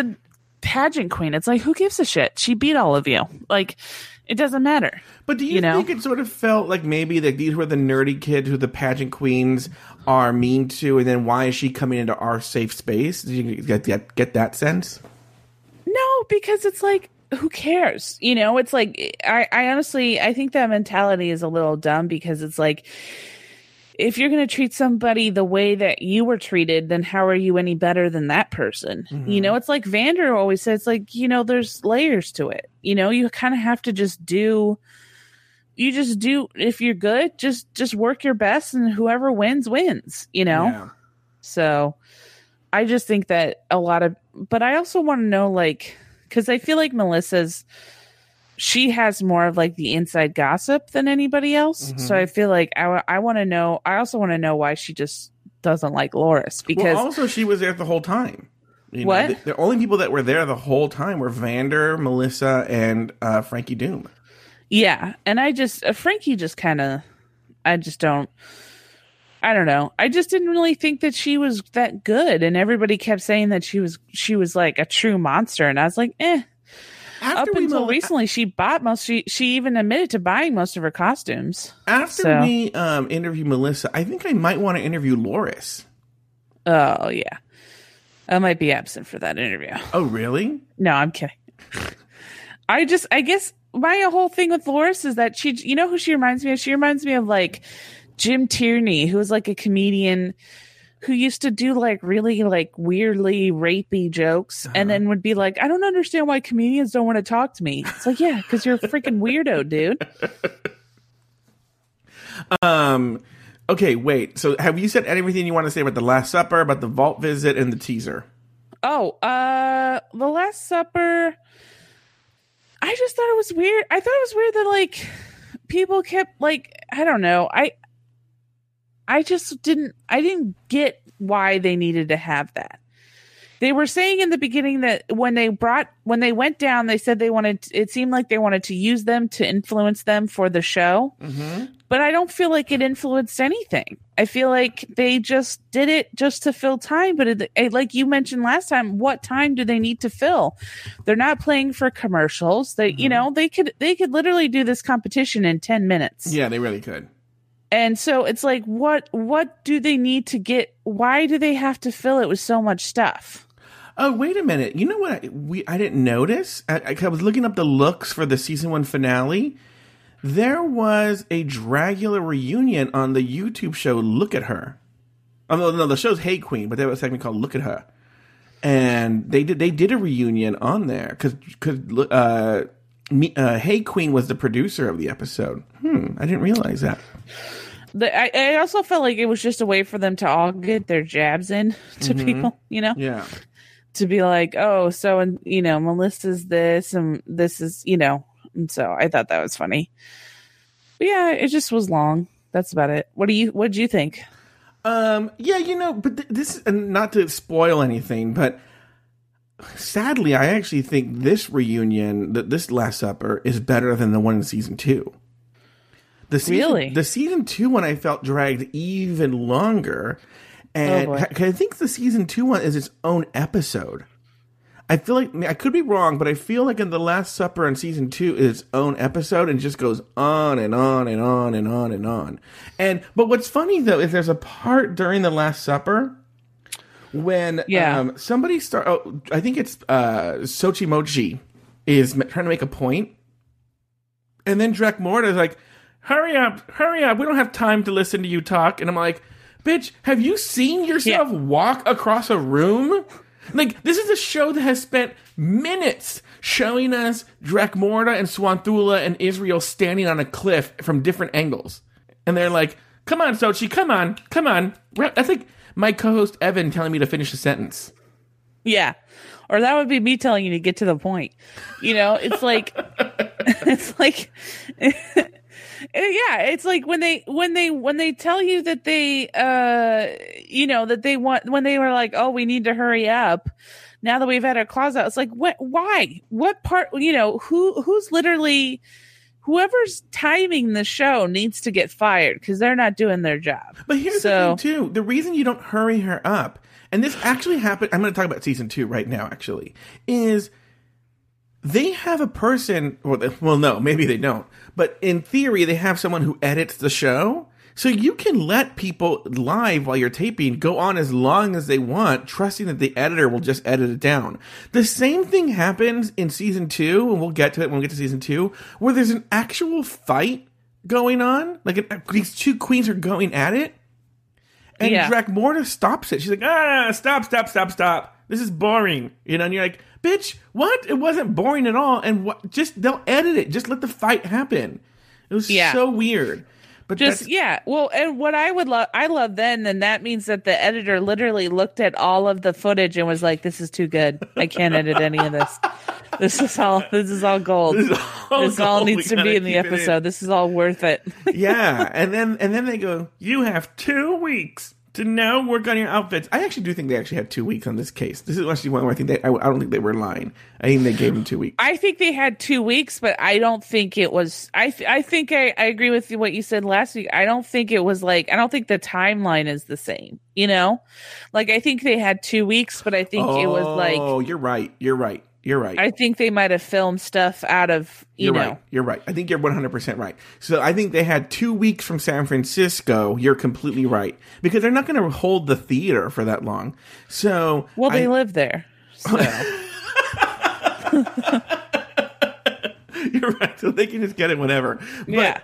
pageant queen. It's like, who gives a shit? She beat all of you. Like, it doesn't matter. But do you, you know? think it sort of felt like maybe that these were the nerdy kids who the pageant queens are mean to, and then why is she coming into our safe space? Did you get that, get that sense? No, because it's like, who cares? You know, it's like, I, I honestly, I think that mentality is a little dumb because it's like, if you're going to treat somebody the way that you were treated, then how are you any better than that person? Mm-hmm. You know, it's like Vander always says, like, you know, there's layers to it. You know, you kind of have to just do, you just do, if you're good, just, just work your best and whoever wins, wins, you know? Yeah. So I just think that a lot of, but I also want to know, like, because I feel like Melissa's, she has more of like the inside gossip than anybody else. Mm-hmm. So I feel like I, I want to know. I also want to know why she just doesn't like Loris because well, also she was there the whole time. You what? Know, the, the only people that were there the whole time were Vander, Melissa and uh, Frankie Doom. Yeah. And I just, uh, Frankie just kind of, I just don't, I don't know. I just didn't really think that she was that good. And everybody kept saying that she was, she was like a true monster. And I was like, eh. After Up we until mo- recently, she bought most. She she even admitted to buying most of her costumes. After so. we um, interview Melissa, I think I might want to interview Loris. Oh yeah, I might be absent for that interview. Oh really? No, I'm kidding. I just, I guess my whole thing with Loris is that she, you know, who she reminds me of. She reminds me of like Jim Tierney, who was like a comedian who used to do like really like weirdly rapey jokes uh-huh. and then would be like, I don't understand why comedians don't want to talk to me. It's like, yeah, because you're a freaking weirdo, dude. Um, Okay, wait. So have you said anything you want to say about The Last Supper, about the vault visit, and the teaser? Oh, uh, The Last Supper. I just thought it was weird. I thought it was weird that, like, people kept, like, I don't know. I I just didn't, I didn't get why they needed to have that. They were saying in the beginning that when they brought, when they went down, they said they wanted, to, it seemed like they wanted to use them to influence them for the show. Mm-hmm. But I don't feel like it influenced anything. I feel like they just did it just to fill time. But it, it, like you mentioned last time, what time do they need to fill? They're not playing for commercials. They, mm-hmm. you know, they could, they could literally do this competition in ten minutes. Yeah, they really could. And so it's like, what, what do they need to get? Why do they have to fill it with so much stuff? Oh, wait a minute. You know what I, we, I didn't notice? I, I was looking up the looks for the season one finale. There was a Dragula reunion on the YouTube show Look at Her. Oh, no, no, the show's Hey Queen, but there was a segment called Look at Her. And they did they did a reunion on there because uh, uh, Hey Queen was the producer of the episode. Hmm, I didn't realize that. The, I, I also felt like it was just a way for them to all get their jabs in to mm-hmm. people, you know? Yeah. To be like, oh, so, and you know, Melissa's this, and this is, you know, and so I thought that was funny. But yeah, it just was long. That's about it. What do you, what do you think? Um, yeah, you know, but th- this, and not to spoil anything, but sadly, I actually think this reunion, that this Last Supper, is better than the one in season two. The season, really? The season two one I felt dragged even longer. And oh I think the season two one is its own episode. I feel like, I could be wrong, but I feel like in The Last Supper in season two is its own episode and just goes on and on and on and on and on. And but what's funny though is there's a part during The Last Supper when yeah. um, somebody start. Oh, I think it's uh, Sochi Mochi is trying to make a point, and then Dracmorda is like, "Hurry up! Hurry up! We don't have time to listen to you talk." And I'm like, bitch, have you seen yourself yeah. walk across a room? Like, this is a show that has spent minutes showing us Dracmorda and Swanthula and Israel standing on a cliff from different angles. And they're like, come on, Sochi, come on, come on. That's like my co-host Evan telling me to finish a sentence. Yeah. Or that would be me telling you to get to the point. You know, it's like, it's like... Yeah, it's like when they when they when they tell you that they uh you know that they want when they were like, oh, we need to hurry up now that we've had our claws out. It's like, what, why, what part, you know, who who's literally whoever's timing the show needs to get fired because they're not doing their job. But here's so, the thing too, the reason you don't hurry her up, and this actually happened, I'm going to talk about season two right now actually, is they have a person, or they, well, no, maybe they don't, but in theory, they have someone who edits the show. So you can let people live while you're taping go on as long as they want, trusting that the editor will just edit it down. The same thing happens in season two, and we'll get to it when we get to season two, where there's an actual fight going on. Like, it, these two queens are going at it, and yeah. Dracmorda stops it. She's like, ah, stop, stop, stop, stop. This is boring. You know, and you're like, bitch, what? It wasn't boring at all. And what, just, they'll edit it. Just let the fight happen. It was yeah. so weird. But just, yeah. Well, and what I would love, I love then, then that means that the editor literally looked at all of the footage and was like, this is too good. I can't edit any of this. This is all, this is all gold. This, is all, this gold. all needs we to be in the episode. In. This is all worth it. Yeah. And then, and then they go, you have two weeks. To now work on your outfits. I actually do think they actually had two weeks on this case. This is actually one where I think they, I, I don't think they were lying. I think they gave them two weeks. I think they had two weeks, but I don't think it was, I th- I think I, I agree with what you said last week. I don't think it was like, I don't think the timeline is the same, you know? Like, I think they had two weeks, but I think oh, it was like. Oh, you're right. You're right. You're right. I think they might have filmed stuff out of, you you're know. Right. You're right. I think you're one hundred percent right. So I think they had two weeks from San Francisco. You're completely right. Because they're not going to hold the theater for that long. So. Well, they I, live there. So. You're right. So they can just get it whenever. But, yeah.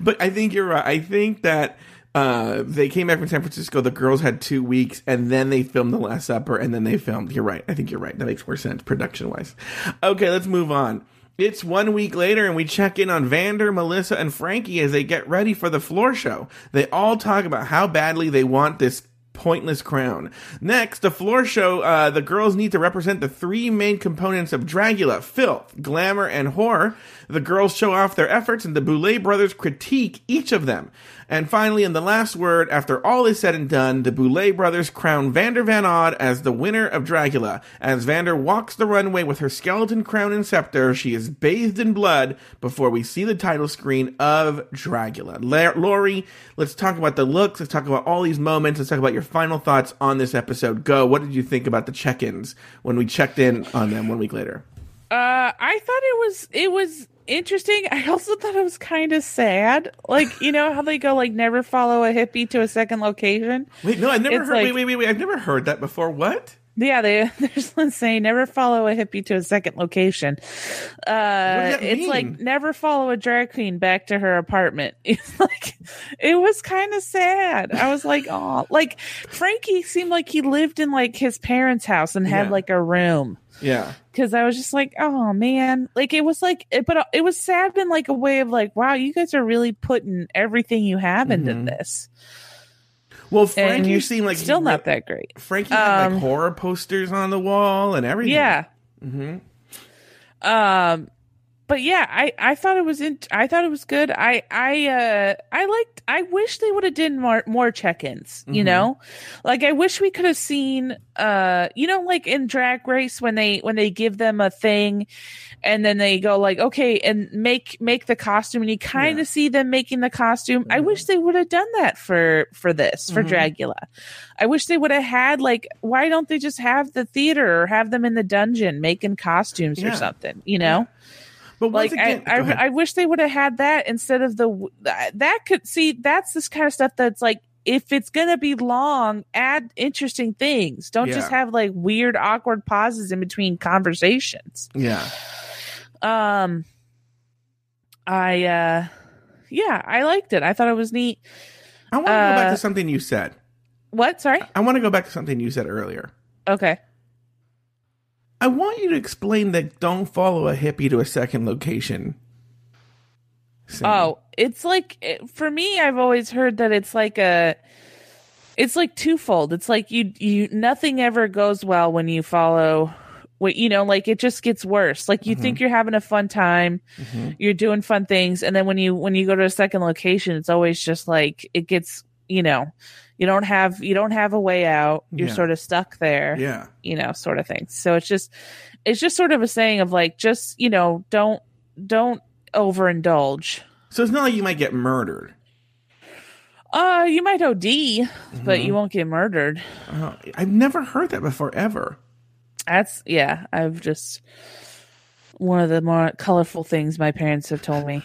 But I think you're right. I think that. Uh, they came back from San Francisco. The girls had two weeks, and then they filmed The Last Supper, and then they filmed. You're right. I think you're right. That makes more sense production-wise. Okay, let's move on. It's one week later, and we check in on Vander, Melissa, and Frankie as they get ready for the floor show. They all talk about how badly they want this pointless crown. Next, the floor show, uh, the girls need to represent the three main components of Dragula, filth, glamour, and horror. The girls show off their efforts, and the Boulet brothers critique each of them. And finally, in the last word, after all is said and done, the Boulet brothers crown Vander Van Odd as the winner of Dragula. As Vander walks the runway with her skeleton crown and scepter, she is bathed in blood before we see the title screen of Dragula. La- Lori, let's talk about the looks. Let's talk about all these moments. Let's talk about your final thoughts on this episode. Go. What did you think about the check-ins when we checked in on them one week later? Uh, I thought it was it was interesting. I also thought it was kind of sad. Like, you know how they go like never follow a hippie to a second location. Wait, no, I've never it's heard. Like, wait, wait, wait, wait! I've never heard that before. What? Yeah, they they're saying never follow a hippie to a second location. Uh, what does that mean? It's like never follow a drag queen back to her apartment. It's like it was kind of sad. I was like, oh, like Frankie seemed like he lived in like his parents' house and had yeah. like a room. Yeah, because I was just like, oh man, like it was like, it, but it was sad in like a way of like, wow, you guys are really putting everything you have into mm-hmm. this. Well, Frankie, you seem like still not that great. Frankie had um, like horror posters on the wall and everything. Yeah. Mm-hmm. Um, but yeah, I, I thought it was in, I thought it was good. I I uh I liked. I wish they would have done more more check-ins. You mm-hmm. know, like I wish we could have seen. Uh, you know, like in Drag Race when they when they give them a thing, and then they go like, okay, and make make the costume, and you kind of yeah. see them making the costume. Mm-hmm. I wish they would have done that for for this for mm-hmm. Dragula. I wish they would have had like, why don't they just have the theater or have them in the dungeon making costumes yeah. or something? You know. Yeah. But like again, I, I, I wish they would have had that instead of the that could see that's this kind of stuff that's like if it's gonna be long, add interesting things. Don't yeah. just have like weird, awkward pauses in between conversations. Yeah. Um. I uh, yeah, I liked it. I thought it was neat. I want to uh, go back to something you said. What? Sorry. I, I want to go back to something you said earlier. Okay. I want you to explain that don't follow a hippie to a second location. So. Oh, it's like, for me, I've always heard that it's like a, it's like twofold. It's like you, you, nothing ever goes well when you follow what, you know, like it just gets worse. Like you mm-hmm. think you're having a fun time, mm-hmm. you're doing fun things. And then when you, when you go to a second location, it's always just like, it gets, you know, You don't have you don't have a way out. You're yeah. sort of stuck there. Yeah. You know, sort of thing. So it's just it's just sort of a saying of like just, you know, don't don't overindulge. So it's not like you might get murdered. Uh, you might O D, mm-hmm. but you won't get murdered. Oh, I've never heard that before ever. That's yeah, I've just one of the more colorful things my parents have told me.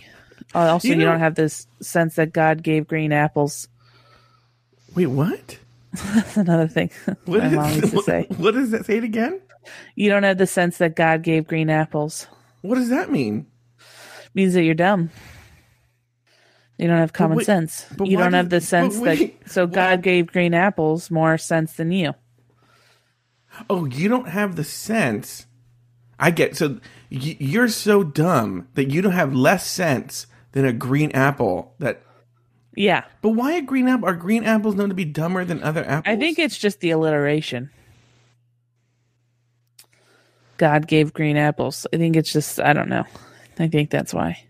Uh, also you, know, you don't have this sense that God gave green apples. Wait, what? That's another thing what my mom used to what, say. What does that say it again? You don't have the sense that God gave green apples. What does that mean? It means that you're dumb. You don't have common but wait, sense. But you don't does, have the sense wait, that... So God what? gave green apples more sense than you. Oh, you don't have the sense. I get... So y- you're so dumb that you don't have less sense than a green apple that... Yeah. But why are green apple are green apples known to be dumber than other apples? I think it's just the alliteration. God gave green apples. I think it's just I don't know. I think that's why.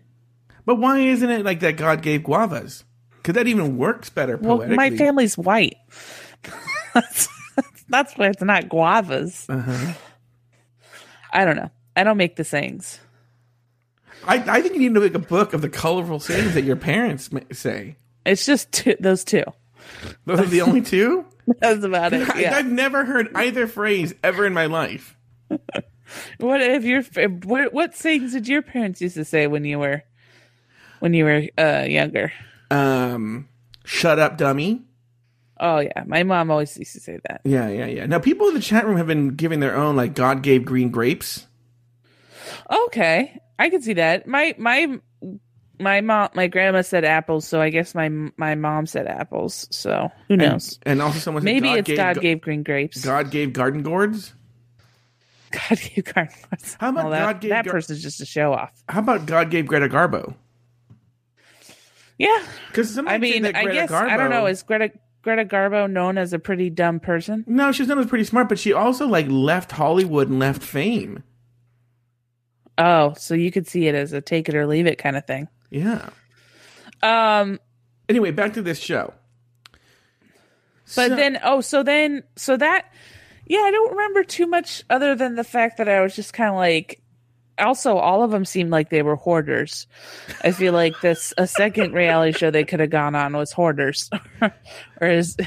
But why isn't it like that God gave guavas? Because that even works better poetically. Well, my family's white. that's, that's why it's not guavas. Uh-huh. I don't know. I don't make the sayings. I, I think you need to make a book of the colorful sayings that your parents say. It's just two, those two. Those are the only two? That's about it. Yeah. I, I've never heard either phrase ever in my life. What if your what, what sayings did your parents used to say when you were when you were uh, younger? Um, shut up, dummy. Oh yeah, my mom always used to say that. Yeah, yeah, yeah. Now people in the chat room have been giving their own like God gave green grapes. Okay, I can see that. My my. My mom, my grandma said apples, so I guess my my mom said apples. So who knows? And, and also, someone said maybe God it's gave, God gave green grapes. God gave garden gourds. God gave Greta Garbo. How about God gave that Gar- person's just a show off? How about God gave Greta Garbo? Yeah, because I mean, I guess Garbo, I don't know. Is Greta Greta Garbo known as a pretty dumb person? No, she's known as pretty smart, but she also like left Hollywood and left fame. Oh, so you could see it as a take it or leave it kind of thing. Yeah. Um. Anyway, back to this show. But so, then, oh, so then, so that, yeah, I don't remember too much other than the fact that I was just kind of like, also, all of them seemed like they were hoarders. I feel like this, a second reality show they could have gone on was Hoarders. Or is,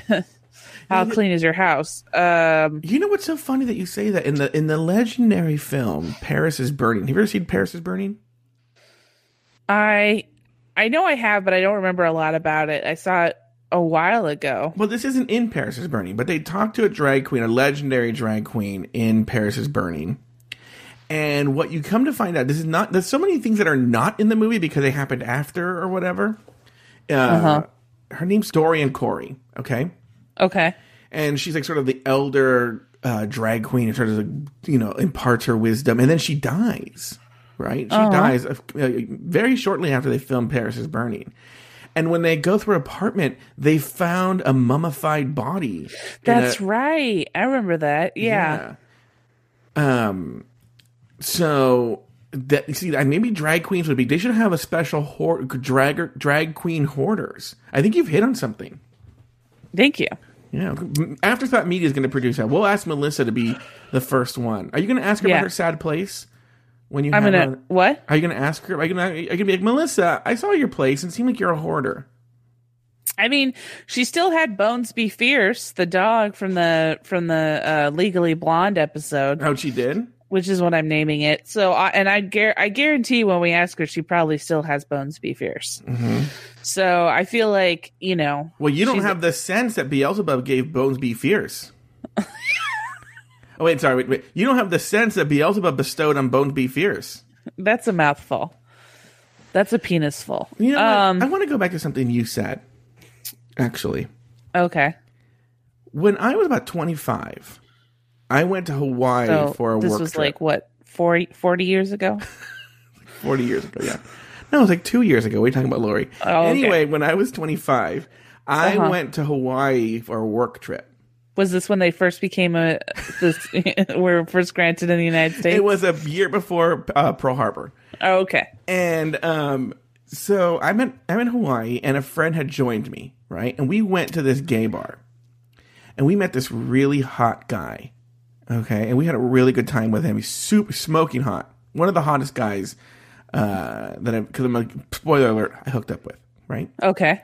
how clean is your house? Um, you know what's so funny that you say that? In the in the legendary film, Paris is Burning. Have you ever seen Paris is Burning? I, I know I have, but I don't remember a lot about it. I saw it a while ago. Well, this isn't in Paris is Burning, but they talked to a drag queen, a legendary drag queen in Paris is Burning. And what you come to find out, this is not, there's so many things that are not in the movie because they happened after or whatever. Uh, uh-huh. Her name's Dorian Corey. Okay. Okay. And she's like sort of the elder uh, drag queen in terms of, you know, imparts her wisdom. And then she dies, right? She uh-huh. dies uh, very shortly after they filmed Paris is Burning. And when they go through an apartment, they found a mummified body. That's a, right. I remember that. Yeah. yeah. Um. So that, you see, maybe drag queens would be. They should have a special hoard, drag drag queen hoarders. I think you've hit on something. Thank you. Yeah, Afterthought Media is going to produce that. We'll ask Melissa to be the first one. Are you going to ask her yeah. about her sad place? When you, I'm have gonna. A, what are you going to ask her? Are you going to be like, Melissa, I saw your place and it seemed like you're a hoarder. I mean, she still had Bones B. Fierce, the dog from the from the uh, Legally Blonde episode. Oh, she did. Which is what I'm naming it. So, uh, and I gar- I guarantee when we ask her, she probably still has Bones Be Fierce. Mm-hmm. So I feel like, you know. Well, you don't have a- the sense that Beelzebub gave Bones Be Fierce. oh, wait, sorry. Wait, wait. You don't have the sense that Beelzebub bestowed on Bones Be Fierce. That's a mouthful. That's a penisful. You know, um, I, I want to go back to something you said, actually. Okay. When I was about twenty-five... I went to Hawaii so for a work trip. This was like, what, forty, forty years ago? forty years ago, yeah. No, it was like two years ago. We're talking about Lori. Oh, anyway, okay. When I was twenty-five, I uh-huh. went to Hawaii for a work trip. Was this when they first became a, this, were first granted in the United States? It was a year before uh, Pearl Harbor. Oh, okay. And um, so I'm in, I'm in Hawaii, and a friend had joined me, right? And we went to this gay bar, and we met this really hot guy. Okay, and we had a really good time with him. He's super smoking hot. One of the hottest guys uh, that I, because I'm like, spoiler alert, I hooked up with, right? Okay.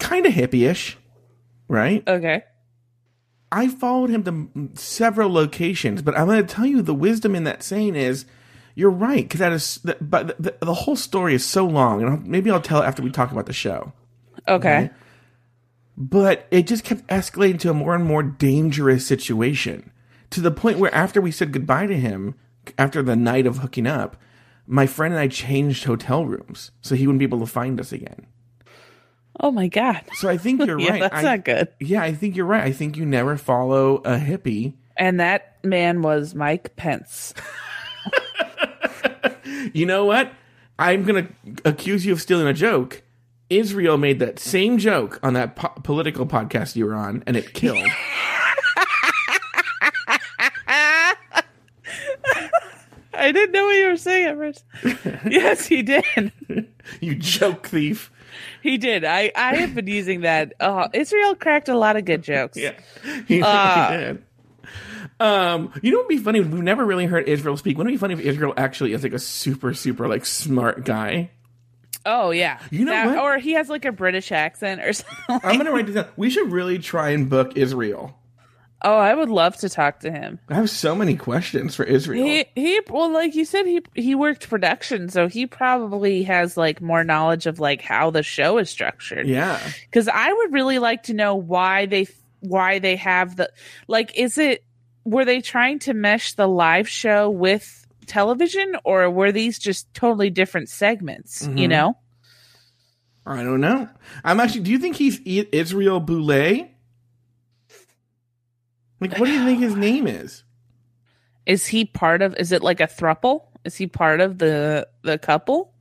Kind of hippie-ish, right? Okay. I followed him to several locations, but I'm going to tell you the wisdom in that saying is, you're right, because that is, the, but the, the whole story is so long, and I'll, maybe I'll tell it after we talk about the show. Okay. Right? But it just kept escalating to a more and more dangerous situation to the point where after we said goodbye to him, after the night of hooking up, my friend and I changed hotel rooms so he wouldn't be able to find us again. Oh, my God. So I think you're yeah, right. That's I, not good. Yeah, I think you're right. I think you never follow a hippie. And that man was Mike Pence. You know what? I'm going to accuse you of stealing a joke. Israel made that same joke on that po- political podcast you were on, and it killed. I didn't know what you were saying at first. Yes, he did. You joke thief. He did. I, I have been using that. Oh, Israel cracked a lot of good jokes. Yeah, he, uh, he did. Um, you know what would be funny? We've never really heard Israel speak. Wouldn't it be funny if Israel actually is like a super, super like smart guy? Oh, yeah. You know that, what? Or he has like a British accent or something. Like. I'm going to write this down. We should really try and book Israel. Oh, I would love to talk to him. I have so many questions for Israel. He, he well, like you said, he he worked production, so he probably has like more knowledge of like how the show is structured. Yeah. Because I would really like to know why they why they have the, like, is it, were they trying to mesh the live show with television, or were these just totally different segments? Mm-hmm. You know, I don't know. I'm actually. Do you think he's Israel Boulet? Like, what do you think his name is? Is he part of, is it like a throuple? Is he part of the the couple?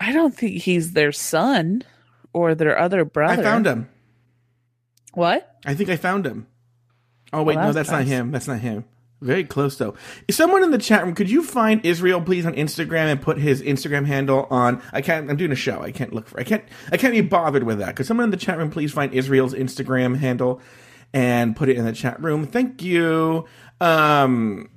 I don't think he's their son or their other brother. I found him. What? I think I found him. Oh, wait, well, no, that's nice. Not him. That's not him. Very close, though. Someone in the chat room, could you find Israel, please, on Instagram and put his Instagram handle on? I can't. I'm doing a show. I can't look for. I can't. I can't be bothered with that. Could someone in the chat room please find Israel's Instagram handle and put it in the chat room? Thank you. Um.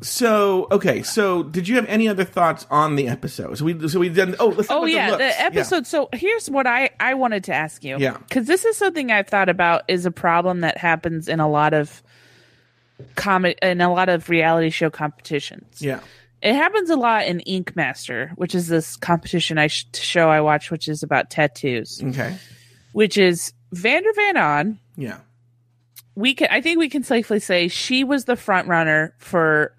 So okay. So did you have any other thoughts on the episode? So we. So we did. Oh, let's oh yeah, the, the episode. Yeah. So here's what I I wanted to ask you. Yeah. Because this is something I've thought about is a problem that happens in a lot of. Comedy and a lot of reality show competitions. Yeah, it happens a lot in Ink Master, which is this competition I sh- show I watch, which is about tattoos. Okay, which is Vander Van Odd. Yeah, we can. I think we can safely say she was the front runner for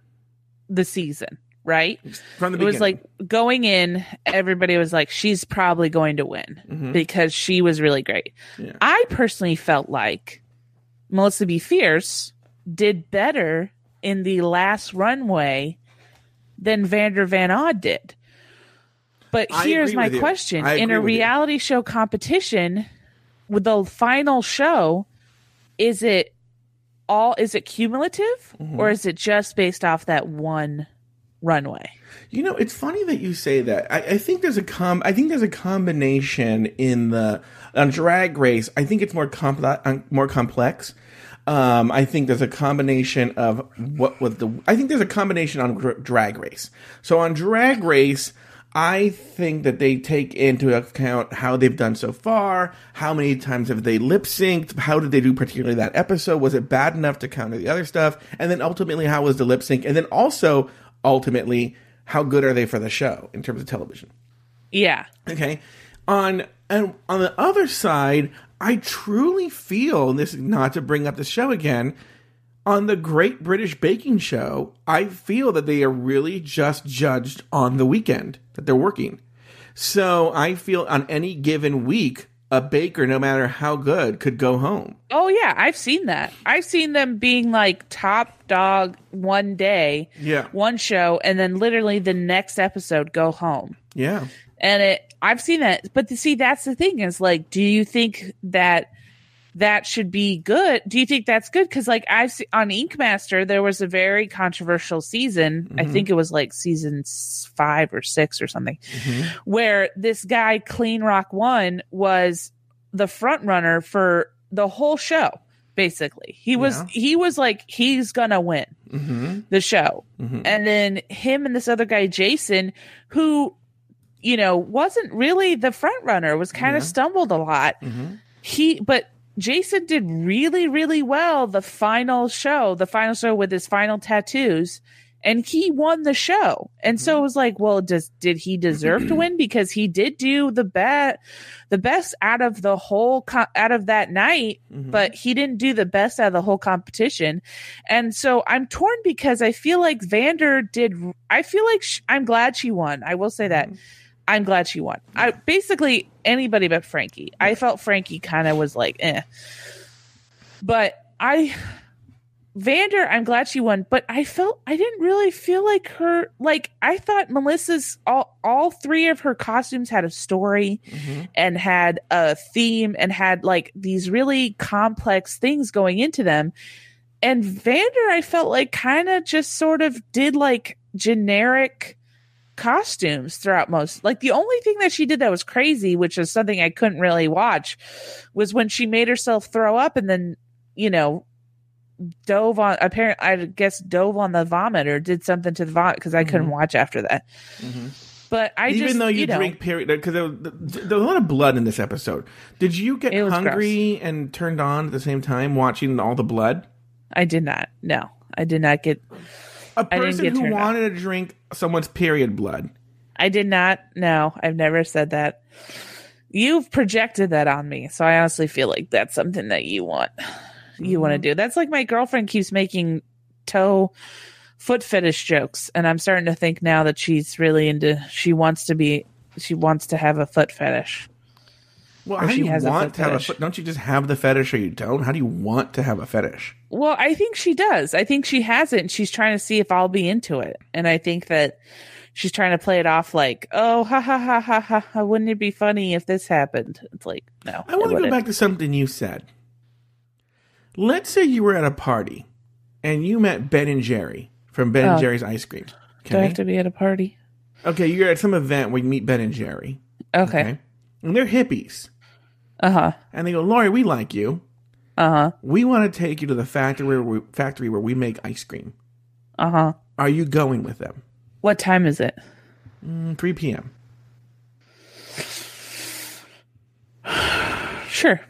the season. Right from the beginning, it was like going in. Everybody was like, "She's probably going to win mm-hmm. because she was really great." Yeah. I personally felt like Melissa B. Fierce did better in the last runway than Vander Van Odd did. But I here's my question. In a reality you. show competition with the final show, is it all is it cumulative mm-hmm. or is it just based off that one runway? You know, it's funny that you say that. I, I think there's a com I think there's a combination in the on Drag Race. I think it's more compl- more complex. Um, I think there's a combination of what was the, I think there's a combination on dr- Drag Race. So on Drag Race, I think that they take into account how they've done so far, how many times have they lip synced, how did they do particularly that episode, was it bad enough to counter the other stuff, and then ultimately how was the lip sync, and then also ultimately how good are they for the show in terms of television. Yeah. Okay. On, and on the other side, I truly feel, and this is not to bring up the show again, on the Great British Baking Show, I feel that they are really just judged on the weekend that they're working. So I feel on any given week, a baker, no matter how good, could go home. Oh, yeah. I've seen that. I've seen them being like top dog one day, yeah, one show, and then literally the next episode go home. Yeah. And it, I've seen that, but to see, that's the thing is like, do you think that that should be good? Do you think that's good? Because like I've seen on Ink Master, there was a very controversial season. Mm-hmm. I think it was like season five or six or something, mm-hmm. where this guy Clean Rock One was the front runner for the whole show. Basically, he was yeah. he was like he's gonna win mm-hmm. the show, mm-hmm. and then him and this other guy Jason who. You know, wasn't really the front runner, was kind yeah. of stumbled a lot. Mm-hmm. He, but Jason did really, really well the final show, the final show with his final tattoos, and he won the show. And mm-hmm. so it was like, well, does did he deserve to win? Because he did do the best, the best out of the whole co- out of that night, mm-hmm. but he didn't do the best out of the whole competition. And so I'm torn because I feel like Vander did. I feel like sh- I'm glad she won. I will say that. Mm-hmm. I'm glad she won. I basically anybody but Frankie. I felt Frankie kind of was like, eh. But I, Vander, I'm glad she won. But I felt I didn't really feel like her. Like I thought Melissa's all all three of her costumes had a story, mm-hmm. and had a theme, and had like these really complex things going into them. And Vander, I felt like kind of just sort of did like generic costumes throughout most. Like the only thing that she did that was crazy, which is something I couldn't really watch, was when she made herself throw up and then, you know, dove on apparently I guess dove on the vomit or did something to the vomit because I mm-hmm. couldn't watch after that. Mm-hmm. But I even just, though you, you know, drink period because there, there was a lot of blood in this episode. Did you get hungry gross. and turned on at the same time watching all the blood? I did not. No, I did not get. A person who wanted on. to drink someone's period blood. I did not. No, I've never said that. You've projected that on me. So I honestly feel like that's something that you want. You mm-hmm. want to do. That's like my girlfriend keeps making toe foot fetish jokes. And I'm starting to think now that she's really into, she wants to be, she wants to have a foot fetish. Well, how do you want to have a, don't you just have the fetish or you don't? How do you want to have a fetish? Well, I think she does. I think she has it. And she's trying to see if I'll be into it. And I think that she's trying to play it off like, oh, ha, ha, ha, ha, ha, ha. Wouldn't it be funny if this happened? It's like, no. I want to go back to something you said. Let's say you were at a party and you met Ben and Jerry from Ben oh. and Jerry's Ice Cream. Okay? Do I have to be at a party? Okay, you're at some event where you meet Ben and Jerry. Okay. okay? And they're hippies. Uh-huh. And they go, Lori, we like you. Uh-huh. We want to take you to the factory where we, factory where we make ice cream. Uh-huh. Are you going with them? What time is it? Mm, three p.m. Sure.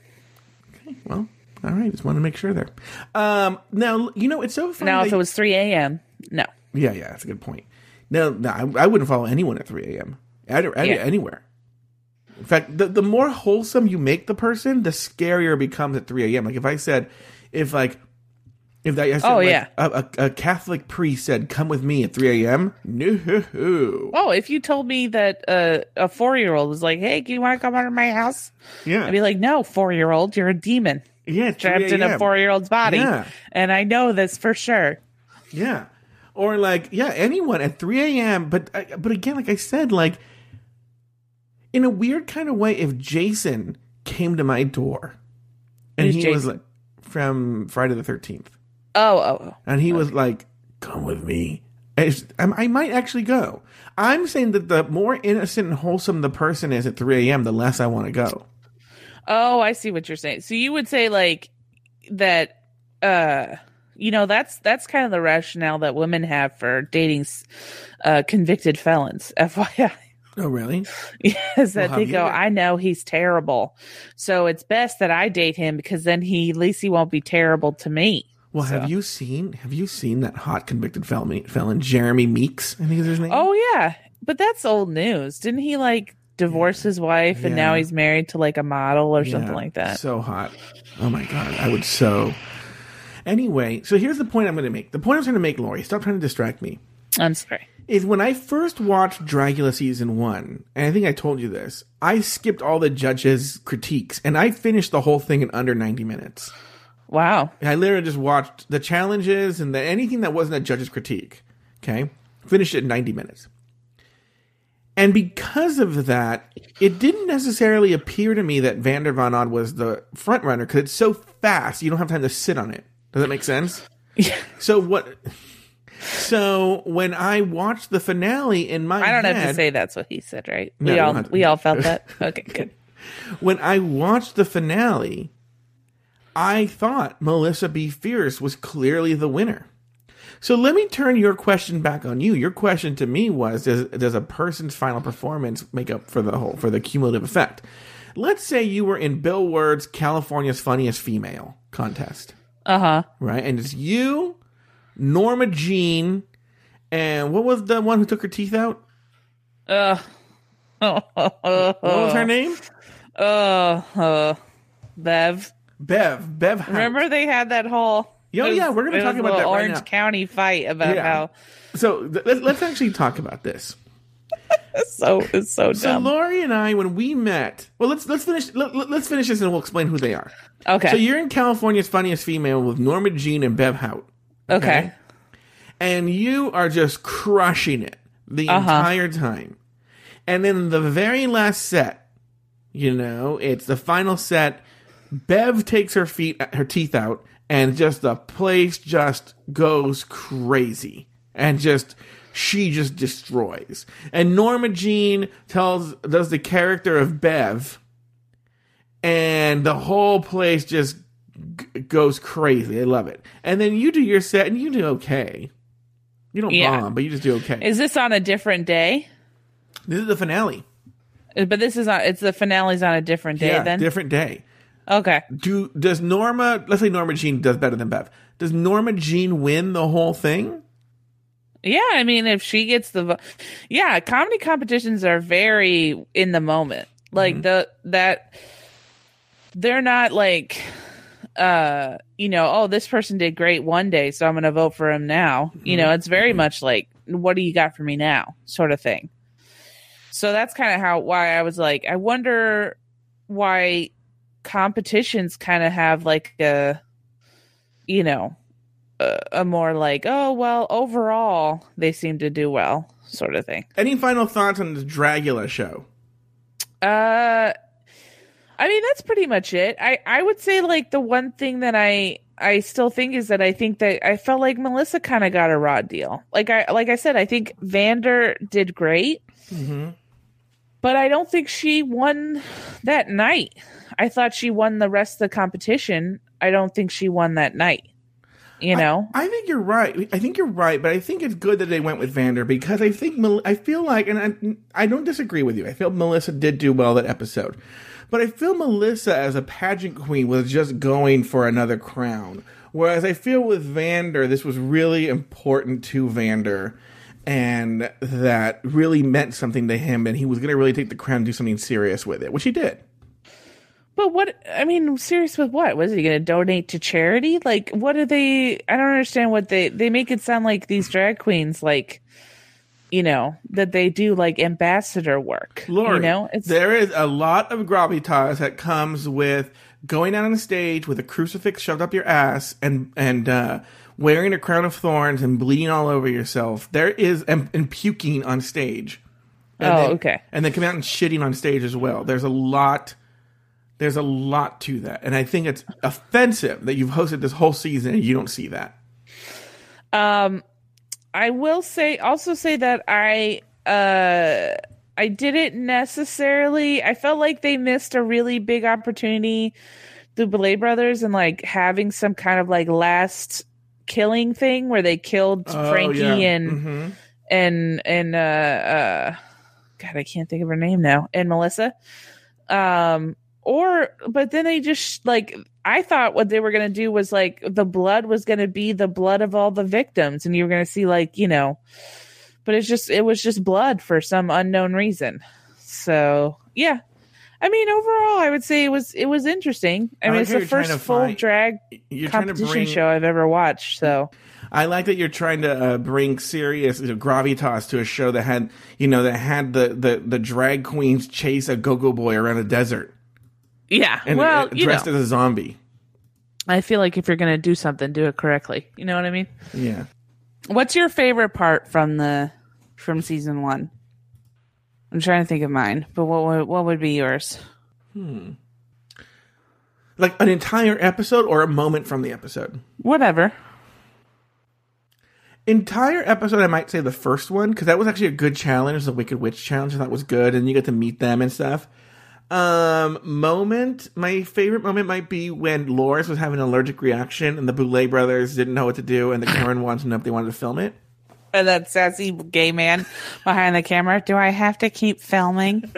Okay, well, all right. Just want to make sure there. Um, now, you know, it's so funny. Now, if you... it was three a.m., no. Yeah, yeah, that's a good point. No, no I, I wouldn't follow anyone at three a.m. I'd, I'd, yeah. Anywhere. In fact, the, the more wholesome you make the person, the scarier it becomes at three a.m. Like if I said, if like, if that, I said, oh, like, yeah. a, a, a Catholic priest said, come with me at three a.m. No. Oh, if you told me that uh, a four-year-old was like, hey, do you want to come over to my house? Yeah. I'd be like, no, four-year-old, you're a demon. Yeah. Trapped in a four-year-old's body. Yeah. And I know this for sure. Yeah. Or like, yeah, anyone at three a.m. But, but again, like I said, like, in a weird kind of way, if Jason came to my door and Who's he Jason? was like from Friday the thirteenth. Oh, oh, oh. And he okay. was like, come with me. I might actually go. I'm saying that the more innocent and wholesome the person is at three a.m., the less I want to go. Oh, I see what you're saying. So you would say like that, uh, you know, that's that's kind of the rationale that women have for dating uh, convicted felons, F Y I. Oh, really? Yes, that well, they go, I know he's terrible. So it's best that I date him because then he at least he won't be terrible to me. Well, so. have you seen have you seen that hot convicted felon, felon Jeremy Meeks? I think is his name. Oh, yeah. But that's old news. Didn't he like divorce his wife yeah. and now he's married to like a model or yeah. something like that? So hot. Oh, my God. I would so. Anyway, so here's the point I'm going to make. The point I'm trying to make, Lori, stop trying to distract me. I'm sorry. Is when I first watched Dragula season one, and I think I told you this, I skipped all the judges' critiques, and I finished the whole thing in under ninety minutes. Wow. I literally just watched the challenges and the, anything that wasn't a judge's critique, okay? Finished it in ninety minutes. And because of that, it didn't necessarily appear to me that Vander Van Odd was the front runner, because it's so fast, you don't have time to sit on it. Does that make sense? Yeah. So what... So when I watched the finale in my I don't head, have to say that's what he said, right? No, we all to, we no. all felt that. Okay, good. When I watched the finale, I thought Melissa B. Fierce was clearly the winner. So let me turn your question back on you. Your question to me was, does, does a person's final performance make up for the whole, for the cumulative effect? Let's say you were in Bill Ward's California's Funniest Female contest. Uh-huh. Right? And it's you... Norma Jean, and what was the one who took her teeth out? Uh, oh, oh, oh, what was her name? Oh, uh, Bev. Bev. Bev Hout. Remember they had that whole... Oh, was, yeah, we're going to talk about that Orange right now. County fight about yeah. how... So th- let's actually talk about this. It's so it's so dumb. So Lori and I, when we met... Well, let's let's finish let, let's finish this and we'll explain who they are. Okay. So you're in California's Funniest Female with Norma Jean and Bev Hout. Okay. okay. And you are just crushing it the uh-huh. entire time. And then the very last set, you know, it's the final set. Bev takes her feet, her teeth out, and just the place just goes crazy. And just, she just destroys. And Norma Jean tells, does the character of Bev, and the whole place just G- goes crazy. I love it. And then you do your set and you do okay. You don't yeah. bomb, but you just do okay. Is this on a different day? This is the finale. But this is on, it's the finale's on a different day yeah, then? Different day. Okay. Do does Norma, let's say Norma Jean does better than Bev. Does Norma Jean win the whole thing? Yeah, I mean, if she gets the vo- yeah, comedy competitions are very in the moment. Like mm-hmm. the that they're not like uh you know, oh, this person did great one day, so I'm gonna vote for him now. You know, it's very much like, what do you got for me now sort of thing. So that's kind of how why I was like, I wonder why competitions kind of have like a, you know, a, a more like, oh, well, overall, they seem to do well sort of thing. Any final thoughts on the Dragula show? Uh, I mean, that's pretty much it. I, I would say like the one thing that I... I still think is that I think that I felt like Melissa kind of got a raw deal. Like I, like I said, I think Vander did great, mm-hmm. but I don't think she won that night. I thought she won the rest of the competition. I don't think she won that night. You know, I, I think you're right. I think you're right, but I think it's good that they went with Vander because I think Mel- I feel like, and I, I don't disagree with you. I feel Melissa did do well that episode. But I feel Melissa as a pageant queen was just going for another crown. Whereas I feel with Vander, this was really important to Vander. And that really meant something to him. And he was going to really take the crown and do something serious with it, which he did. But what, I mean, serious with what? Was he going to donate to charity? Like, what are they, I don't understand what they, they make it sound like these drag queens, like, you know, that they do like ambassador work. Lori, you know, it's- there is a lot of gravitas that comes with going out on a stage with a crucifix shoved up your ass and and uh, wearing a crown of thorns and bleeding all over yourself. There is and, and puking on stage. And oh, then, okay. And then coming out and shitting on stage as well. There's a lot. There's a lot to that, and I think it's offensive that you've hosted this whole season and you don't see that. Um. I will say, also say that I, uh, I didn't necessarily, I felt like they missed a really big opportunity, the Boulet Brothers, and like having some kind of like last killing thing where they killed oh, Frankie yeah. and, mm-hmm. and, and, uh, uh, God, I can't think of her name now. And Melissa, um, or, but then they just like, I thought what they were going to do was like the blood was going to be the blood of all the victims. And you were going to see like, you know, but it's just, it was just blood for some unknown reason. So, yeah, I mean, overall, I would say it was, it was interesting. I, I mean, it's the first full find, drag competition bring, show I've ever watched. So I like that you're trying to uh, bring serious you know, gravitas to a show that had, you know, that had the, the, the drag queens chase a go-go boy around a desert. Yeah, and well, dressed you know, as a zombie. I feel like if you're going to do something, do it correctly. You know what I mean? Yeah. What's your favorite part from the from season one? I'm trying to think of mine, but what would, what would be yours? Hmm. Like an entire episode or a moment from the episode? Whatever. Entire episode, I might say the first one, because that was actually a good challenge, the Wicked Witch challenge. I thought was good, and you get to meet them and stuff. Um, moment, my favorite moment might be when Loris was having an allergic reaction and the Boulet Brothers didn't know what to do and the Karen wanted to know if they wanted to film it. And that sassy gay man behind the camera, do I have to keep filming?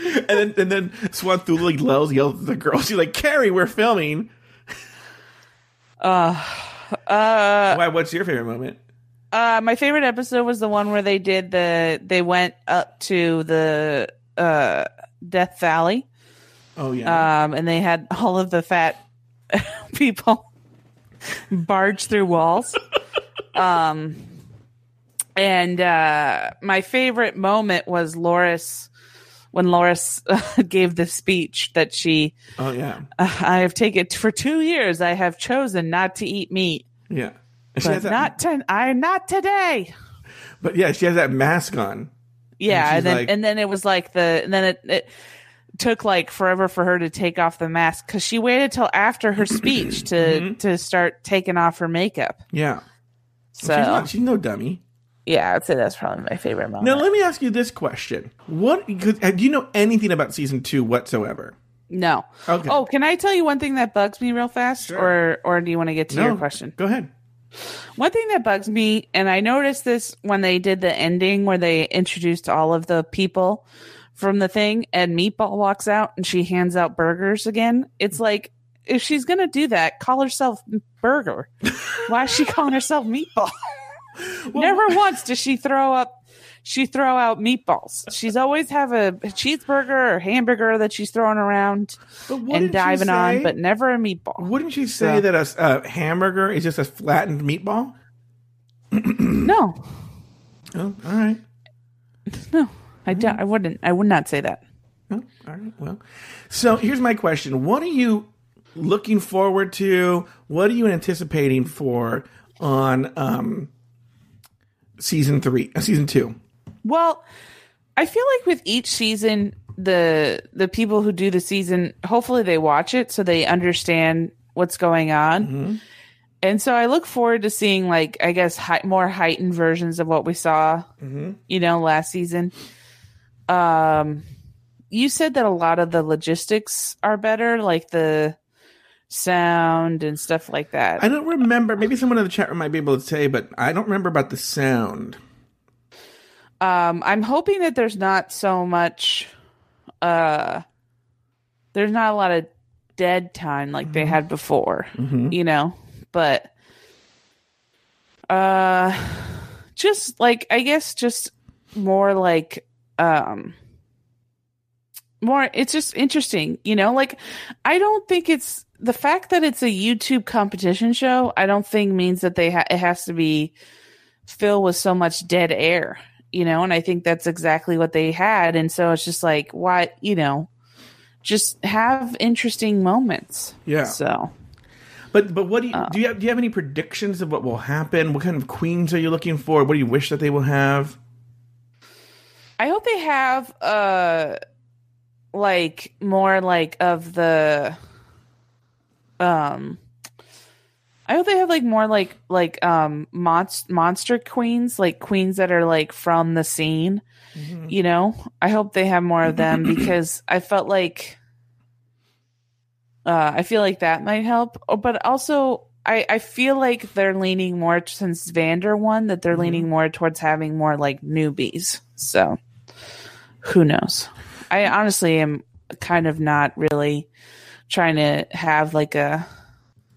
and then and then Swanthula yells, yells at the girl, she's like, Carrie, we're filming. Uh, uh, Why, what's your favorite moment? Uh, my favorite episode was the one where they did the, they went up to the Uh, Death Valley. Oh yeah. Um, and they had all of the fat people barge through walls. um, and uh, my favorite moment was Loris when Loris uh, gave the speech that she. Oh yeah. I have taken for two years. I have chosen not to eat meat. Yeah. But that, not to, I not today. But yeah, she has that mask on. Yeah, and, and then like, and then it was like the and then it, it took like forever for her to take off the mask because she waited till after her speech to mm-hmm. to start taking off her makeup. Yeah, so she's, not, she's no dummy. Yeah, I'd say that's probably my favorite moment. Now let me ask you this question: What because, do you know anything about season two whatsoever? No. Okay. Oh, can I tell you one thing that bugs me real fast, sure. or or do you want to get to no, your question? Go ahead. One thing that bugs me, and I noticed this when they did the ending where they introduced all of the people from the thing and Meatball walks out and she hands out burgers again. It's like, if she's going to do that, call herself Burger. Why is she calling herself Meatball? Well, never once does she throw up. She throw out meatballs. She's always have a cheeseburger or hamburger that she's throwing around and diving say, on, but never a meatball. Wouldn't you say so, that a, a hamburger is just a flattened meatball? No. Oh, all right. No, I, do, I wouldn't. I would not say that. Oh, all right. Well, so here's my question. What are you looking forward to? What are you anticipating for on um, season three, uh, season two? Well, I feel like with each season, the the people who do the season, hopefully they watch it so they understand what's going on. Mm-hmm. And so I look forward to seeing, like, I guess, high, more heightened versions of what we saw, mm-hmm. you know, last season. Um, you said that a lot of the logistics are better, like the sound and stuff like that. I don't remember. Maybe someone in the chat room might be able to say, but I don't remember about the sound. Um, I'm hoping that there's not so much, uh, there's not a lot of dead time like mm-hmm. they had before, mm-hmm. you know? But uh just like I guess just more like um more it's just interesting, you know, like I don't think it's the fact that it's a YouTube competition show, I don't think means that they ha- it has to be filled with so much dead air, you know, and I think that's exactly what they had. And so it's just like, why, you know, just have interesting moments. Yeah. So But but what do you uh, do? You have, do you have any predictions of what will happen? What kind of queens are you looking for? What do you wish that they will have? I hope they have uh like more like of the um. I hope they have like more like like um monst- monster queens, like queens that are like from the scene. Mm-hmm. You know, I hope they have more of them because I felt like. Uh, I feel like that might help, oh, but also I, I feel like they're leaning more since Vander won that they're mm-hmm. leaning more towards having more like newbies. So who knows? I honestly am kind of not really trying to have like a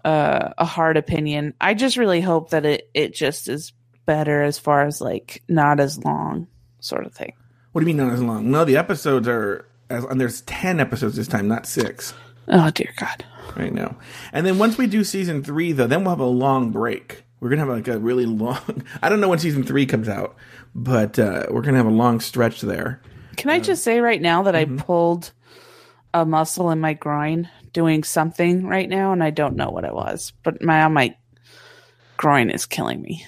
uh, a hard opinion. I just really hope that it it just is better as far as like not as long sort of thing. What do you mean not as long? No, the episodes are as and there's ten episodes this time, not six. Oh, dear God. I know. And then once we do season three, though, then we'll have a long break. We're going to have like a really long... I don't know when season three comes out, but uh, we're going to have a long stretch there. Can I uh, just say right now that mm-hmm. I pulled a muscle in my groin doing something right now, and I don't know what it was, but my, my groin is killing me.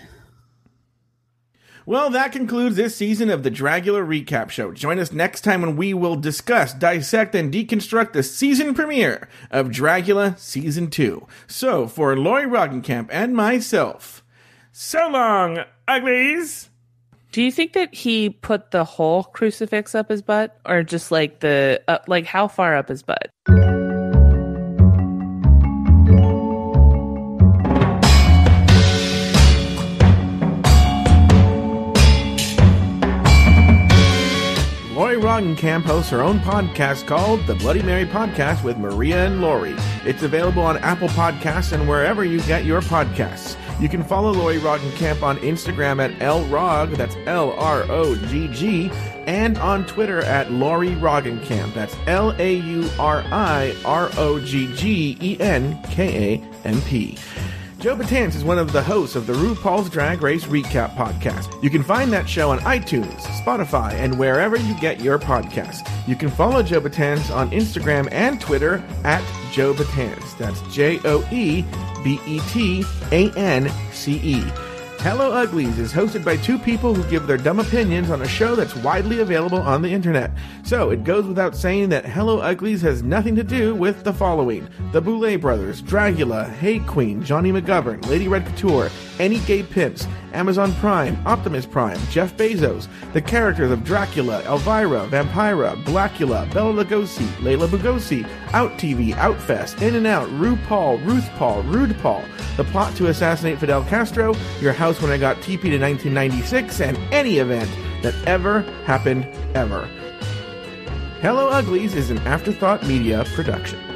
Well, that concludes this season of the Dragula Recap Show. Join us next time when we will discuss, dissect, and deconstruct the season premiere of Dragula Season two. So, for Lori Roggenkamp and myself, so long, uglies! Do you think that he put the whole crucifix up his butt? Or just like the, uh, like how far up his butt? Roggenkamp hosts her own podcast called The Bloody Mary Podcast with Maria and Lori. It's available on Apple Podcasts and wherever you get your podcasts. You can follow Lori Roggenkamp on Instagram at lrog, that's L R O G G, and on Twitter at Lori Roggenkamp, that's L A U R I R O G G E N K A M P. Joe Batanz is one of the hosts of the RuPaul's Drag Race Recap Podcast. You can find that show on iTunes, Spotify, and wherever you get your podcasts. You can follow Joe Batanz on Instagram and Twitter at Joe Batanz. That's J O E B E T A N C E. Hello Uglies is hosted by two people who give their dumb opinions on a show that's widely available on the internet. So it goes without saying that Hello Uglies has nothing to do with the following: the Boulet Brothers, Dragula, Hey Queen, Johnny McGovern, Lady Red Couture, Any Gay Pimps, Amazon Prime, Optimus Prime, Jeff Bezos, the characters of Dracula, Elvira, Vampira, Blackula, Bela Lugosi, Layla Bugosi, Out T V, Outfest, In and Out, RuPaul, Ruth Paul, Rude Paul, the plot to assassinate Fidel Castro, Your House When I Got T P to nineteen ninety-six, and any event that ever happened ever. Hello Uglies is an Afterthought Media production.